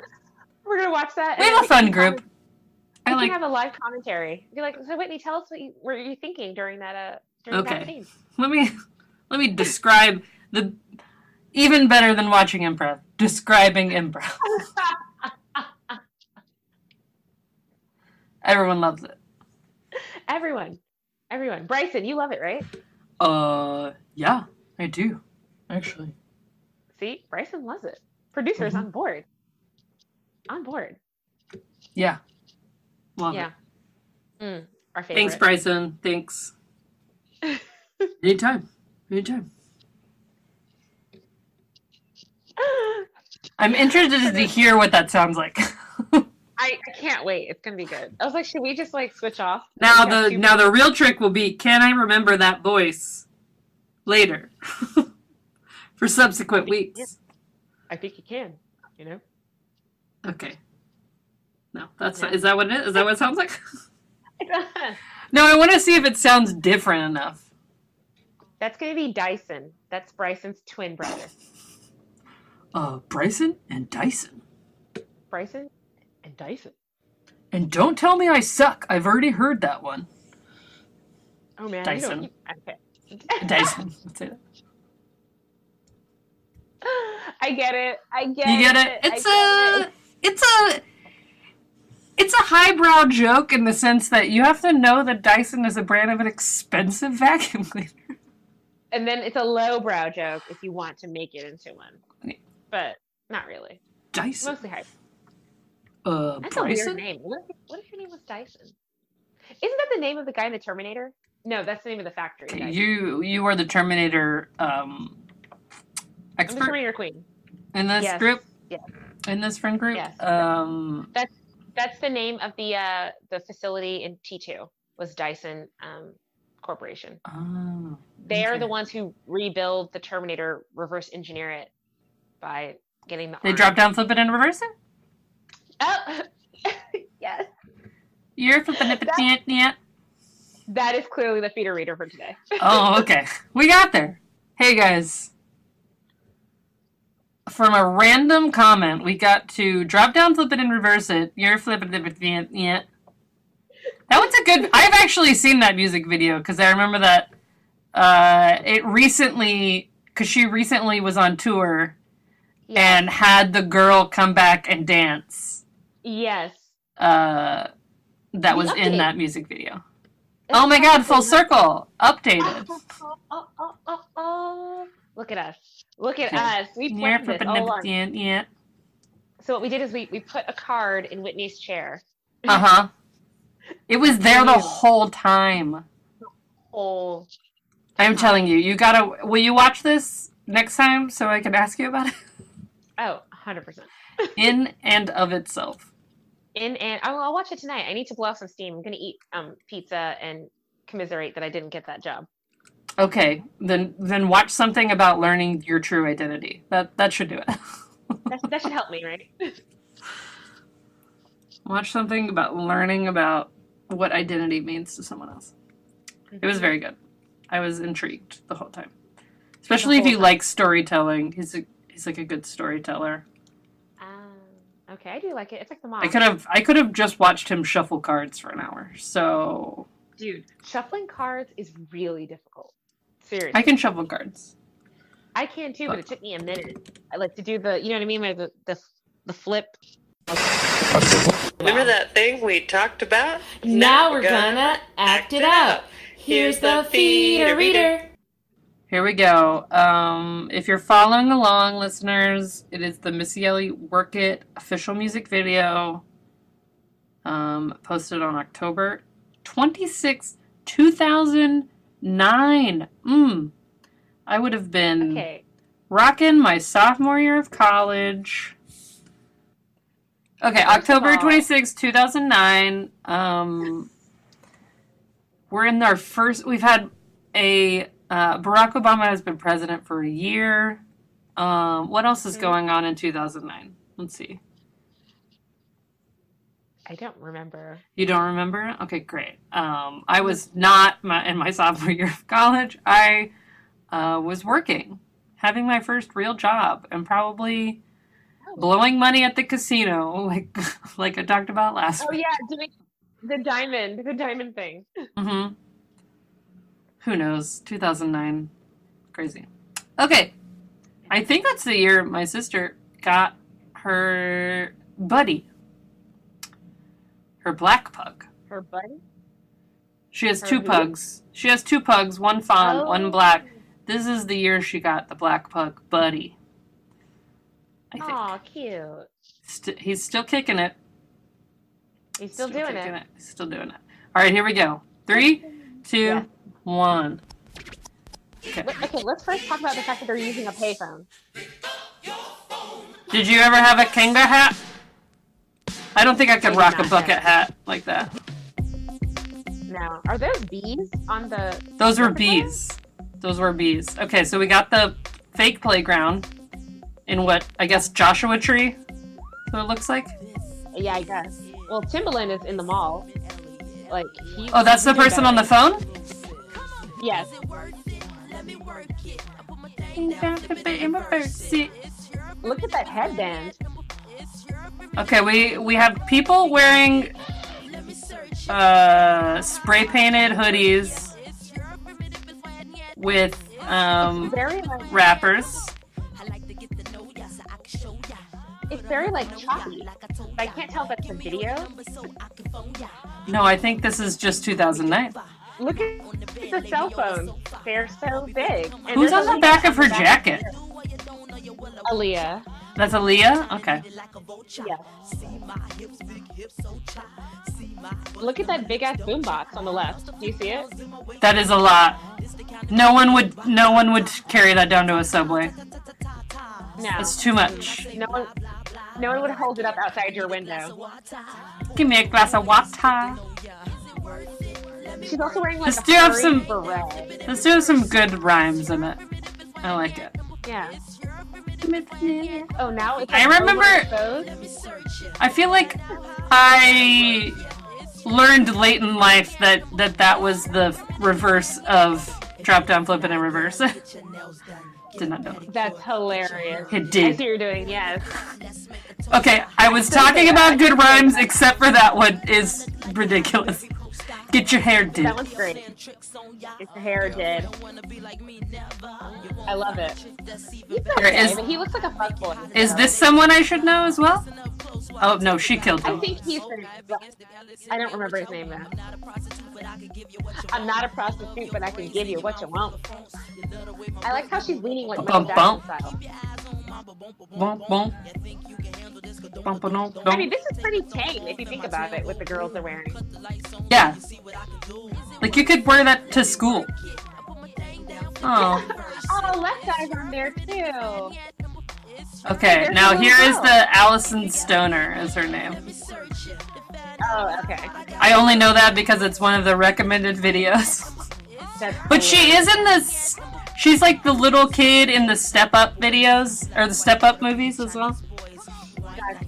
We're going to watch that. We have a fun group. We can have a live commentary. Be like, so Whitney, tell us what you were thinking during that that scene. Let me describe the even better than watching improv. Describing improv. Everyone loves it. Everyone. Bryson, you love it, right? Yeah, I do, actually. See, Bryson loves it. Producer's mm-hmm. On board. Yeah. Love it. Our favorite. Thanks, Bryson. Thanks. Anytime. I'm interested to hear what that sounds like. I can't wait. It's gonna be good. I was like, should we just switch off? Now the real trick will be, can I remember that voice later for subsequent weeks? I think you can. You know. Okay. No, that's not, is that what it is? Is that what it sounds like? No, I want to see if it sounds different enough. That's gonna be Dyson. That's Bryson's twin brother. Bryson and Dyson. Bryson. And Dyson. And don't tell me I suck. I've already heard that one. Oh, man. Dyson. Dyson. That's it. I get it. You get it? It's a highbrow joke in the sense that you have to know that Dyson is a brand of an expensive vacuum cleaner. And then it's a lowbrow joke if you want to make it into one. But not really. Dyson. Mostly highbrow. That's Bryson? A weird name. What if your name was Dyson? Isn't that the name of the guy in the Terminator? No, that's the name of the factory. Dyson. You are the Terminator expert. I'm the Terminator queen. In this group? Yes. In this friend group? Yes. That's the name of the facility in T2 was Dyson Corporation. Oh, they are the ones who rebuild the Terminator, reverse engineer it by getting the. They drop down, flip it, and reverse it? Oh, yes. You're flipping it. That is clearly the feeder reader for today. Oh, okay. We got there. Hey, guys. From a random comment, we got to drop down, flip it, and reverse it. You're flipping it. Yeah. That one's a good... I've actually seen that music video because I remember that it recently... Because she recently was on tour... Yes. And had the girl come back and dance. Yes. That was in that music video. Oh my God, full circle. Updated. Oh. Look at us. We planned this all along. Yeah. So what we did is we put a card in Whitney's chair. Uh-huh. It was there the whole time. I'm telling you, you gotta... Will you watch this next time so I can ask you about it? Oh, 100%. In and of itself. I'll watch it tonight. I need to blow off some steam. I'm going to eat pizza and commiserate that I didn't get that job. Okay, then watch something about learning your true identity. That should do it. that should help me, right? Watch something about learning about what identity means to someone else. Mm-hmm. It was very good. I was intrigued the whole time. Especially if you like storytelling. He's like a good storyteller. Okay, I do like it. It's like the mom. I could have just watched him shuffle cards for an hour. So, dude, shuffling cards is really difficult. Seriously, I can shuffle cards. I can too, but it took me a minute. I like to do the, you know what I mean, the flip. Remember that thing we talked about? Now we're gonna act it out. Here's the feeder reader. Here we go. If you're following along, listeners, it is the Missy Elliott Work It official music video posted on October 26, 2009. I would have been Rockin' my sophomore year of college. Okay, October 26, 2009. We're in our first... We've had a... Barack Obama has been president for a year. What else is going on in 2009? Let's see. I don't remember. You don't remember? Okay, great. I was not in my sophomore year of college. I was working, having my first real job, and probably blowing money at the casino, like I talked about last week. Oh, yeah, the diamond thing. Mm-hmm. Who knows? 2009. Crazy. Okay. I think that's the year my sister got her buddy. Her black pug. Her buddy? She has two pugs. She has two pugs, one fawn, one black. This is the year she got the black pug, Buddy. I think. Aw, cute. He's still kicking it. He's still doing it. He's still doing it. All right, here we go. 3, 2, one. Okay, let's first talk about the fact that they're using a payphone. Did you ever have a Kanga hat? I don't think I could rock a bucket hat like that. No. Are those bees on the... Those were bees. Those were bees. Okay, so we got the fake playground in what, I guess, Joshua Tree? So it looks like? Yeah, I guess. Well, Timbaland is in the mall. Like he... Oh, that's the person on the phone? Yes. Look at that headband. Okay, we have people wearing spray painted hoodies with wrappers. It's very choppy. I can't tell if that's a video. No, I think this is just 2009. Look at the cell phones. They're so big. And who's on the back of her jacket? Aaliyah. That's Aaliyah? Okay. Yeah. Look at that big-ass boombox on the left. Do you see it? That is a lot. No one would carry that down to a subway. No. It's too much. No one would hold it up outside your window. Give me a glass of water. She's also wearing beret. Let's do some good rhymes in it. I like it. Yeah. Oh, now it's I remember. I feel like I learned late in life that was the reverse of drop down, flip it, and reverse. Did not know. That's hilarious. It did. I see you're doing, yes. Okay, I was talking about good rhymes, except for that one is ridiculous. Get your hair did. That one's great. Get your hair did. I love it. He looks like a fuckboy. Is this someone I should know as well? Oh, no, she killed him. I think he's... I don't remember his name, though. I'm not a prostitute, but I can give you what you want. I like how she's leaning like Michael Jackson style. I mean, this is pretty tame if you think about it, what the girls are wearing. Yeah. Like, you could wear that to school. Oh, the left eye's on there, too. Okay, now here is the Allison Stoner is her name. Oh, okay. I only know that because it's one of the recommended videos. But she is in this... She's like the little kid in the Step Up videos, or the Step Up movies as well.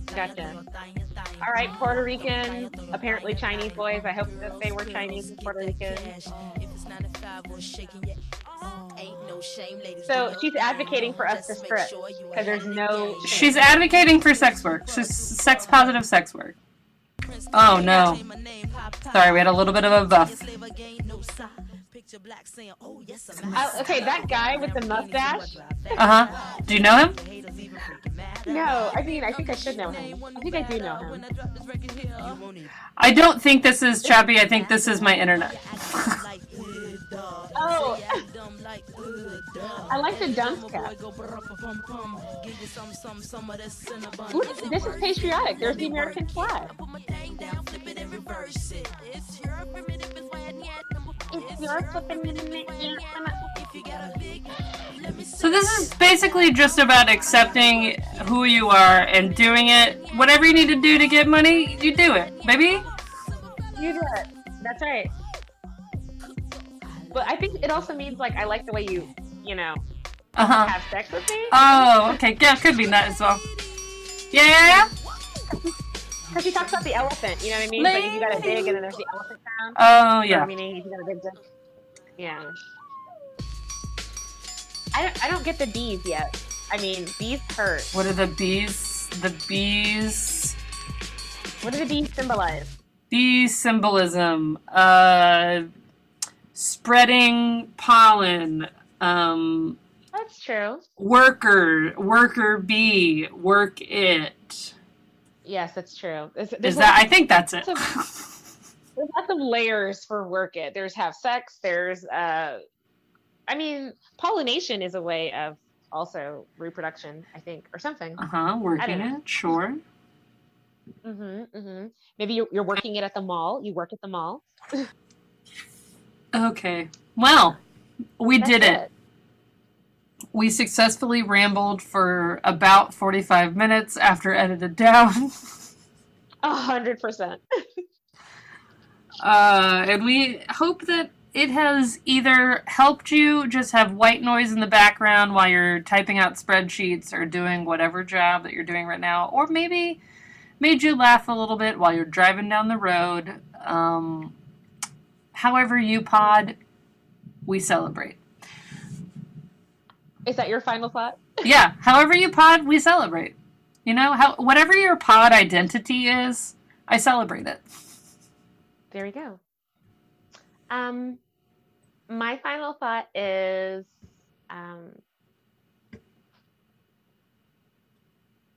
Gotcha. All right, Puerto Rican, apparently Chinese boys. I hope that they were Chinese and Puerto Rican. So she's advocating for us to strip because there's no... She's advocating for sex work. She's sex-positive sex work. Oh, no. Sorry, we had a little bit of a buff. Okay, that guy with the mustache. Uh-huh. Do you know him? No, I mean, I think I should know him. I think I do know him. I don't think this is Chappy. I think this is my internet. Oh, I like the dump cap. Ooh, this is patriotic. There's the American flag. It's your flipping minute. So this is basically just about accepting who you are and doing it. Whatever you need to do to get money, you do it, baby. You do it. That's right. But I think it also means, like, I like the way you know, have sex with me. Oh, okay. Yeah, it could be that as well. Yeah. Because he talks about the elephant, you know what I mean? Like, you got a dig and then there's the elephant sound. Oh, yeah. You know what I mean, you got a big dig. Yeah. I don't get the bees yet. I mean, bees hurt. What are the bees? The bees... What do the bees symbolize? Bee symbolism. Spreading pollen. That's true. Worker bee. Work it. Yes, that's true. I think that's it. There's lots of layers for work it. There's have sex. There's, I mean, pollination is a way of also reproduction, I think, or something. Working it, sure. Maybe you're working it at the mall. You work at the mall. Okay. Well, we did it. We successfully rambled for about 45 minutes after edited down. 100%. And we hope that it has either helped you just have white noise in the background while you're typing out spreadsheets or doing whatever job that you're doing right now, or maybe made you laugh a little bit while you're driving down the road. However you pod, we celebrate. Is that your final thought? Yeah. However you pod, we celebrate. You know, whatever your pod identity is, I celebrate it. There we go. My final thought is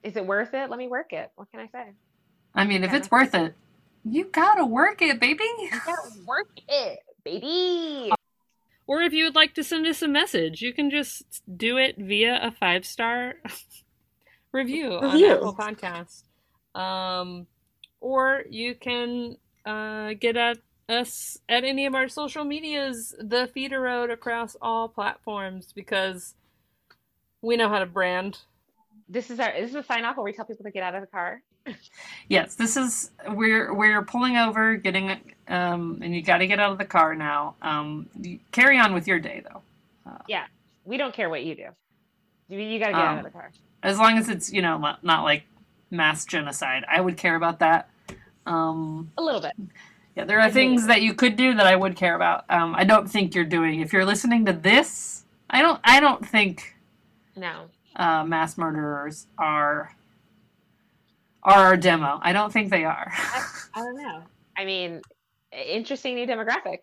it worth it? Let me work it. What can I say? I mean, if it's worth it, you gotta work it, baby. You gotta work it, baby. Or if you would like to send us a message, you can just do it via a 5-star review on Apple Podcasts. Or you can get at us at any of our social medias, the Feeder Road, across all platforms, because we know how to brand. This is a sign off where we tell people to get out of the car. Yes, this is we're pulling over, getting and you got to get out of the car now. Carry on with your day though. Yeah, we don't care what you do. You got to get out of the car. As long as it's not like mass genocide. I would care about that. A little bit. Yeah, there are things that you could do that I would care about. I don't think you're doing. If you're listening to this, I don't think. No. Mass murderers are our demo. I don't think they are. I don't know. I mean, interesting new demographic.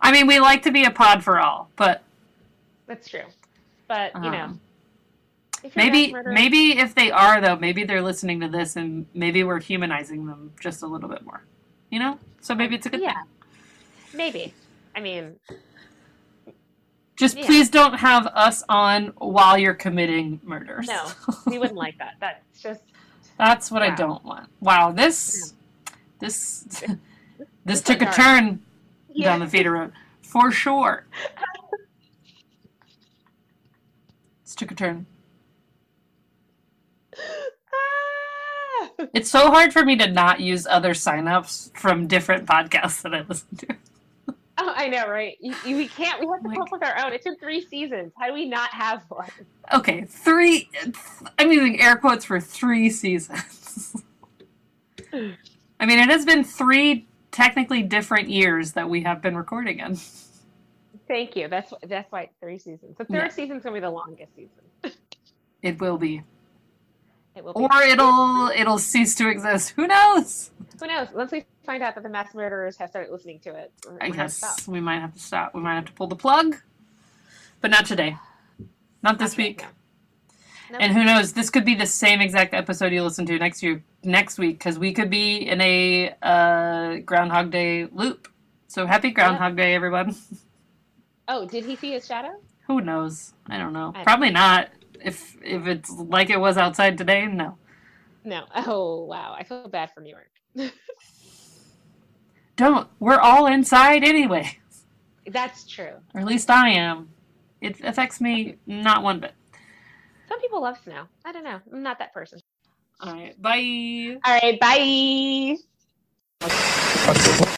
I mean, we like to be a pod for all, but that's true. But you know, if maybe if they are though, maybe they're listening to this, and maybe we're humanizing them just a little bit more. You know, so maybe it's a good thing. Maybe. I mean. Just please don't have us on while you're committing murders. No, we wouldn't like that. That's just... That's what I don't want. Wow, this took a turn down the Feeder Road. For sure. This took a turn. It's so hard for me to not use other signups from different podcasts that I listen to. Oh, I know, right? We can't. We have to come up with our own. It took 3 seasons. How do we not have one? Okay, 3. I'm using air quotes for 3 seasons. I mean, it has been 3 technically different years that we have been recording in. Thank you. That's why it's 3 seasons. The 3rd season's gonna be the longest season. It will be. It will be. Or it'll cease to exist. Who knows? Who knows? Once we find out that the mass murderers have started listening to it, I guess we might have to stop. We might have to pull the plug, but not today, not this week. No. And who knows? This could be the same exact episode you listen to next week, because we could be in a Groundhog Day loop. So happy Groundhog Day, everyone! Oh, did he see his shadow? Who knows? I don't know. Probably not. If it's like it was outside today, no. No. Oh wow, I feel bad for New York. We're all inside anyway. That's true. Or at least I am. It affects me not one bit. Some people love snow. I don't know. I'm not that person. All right. Bye. All right. Bye.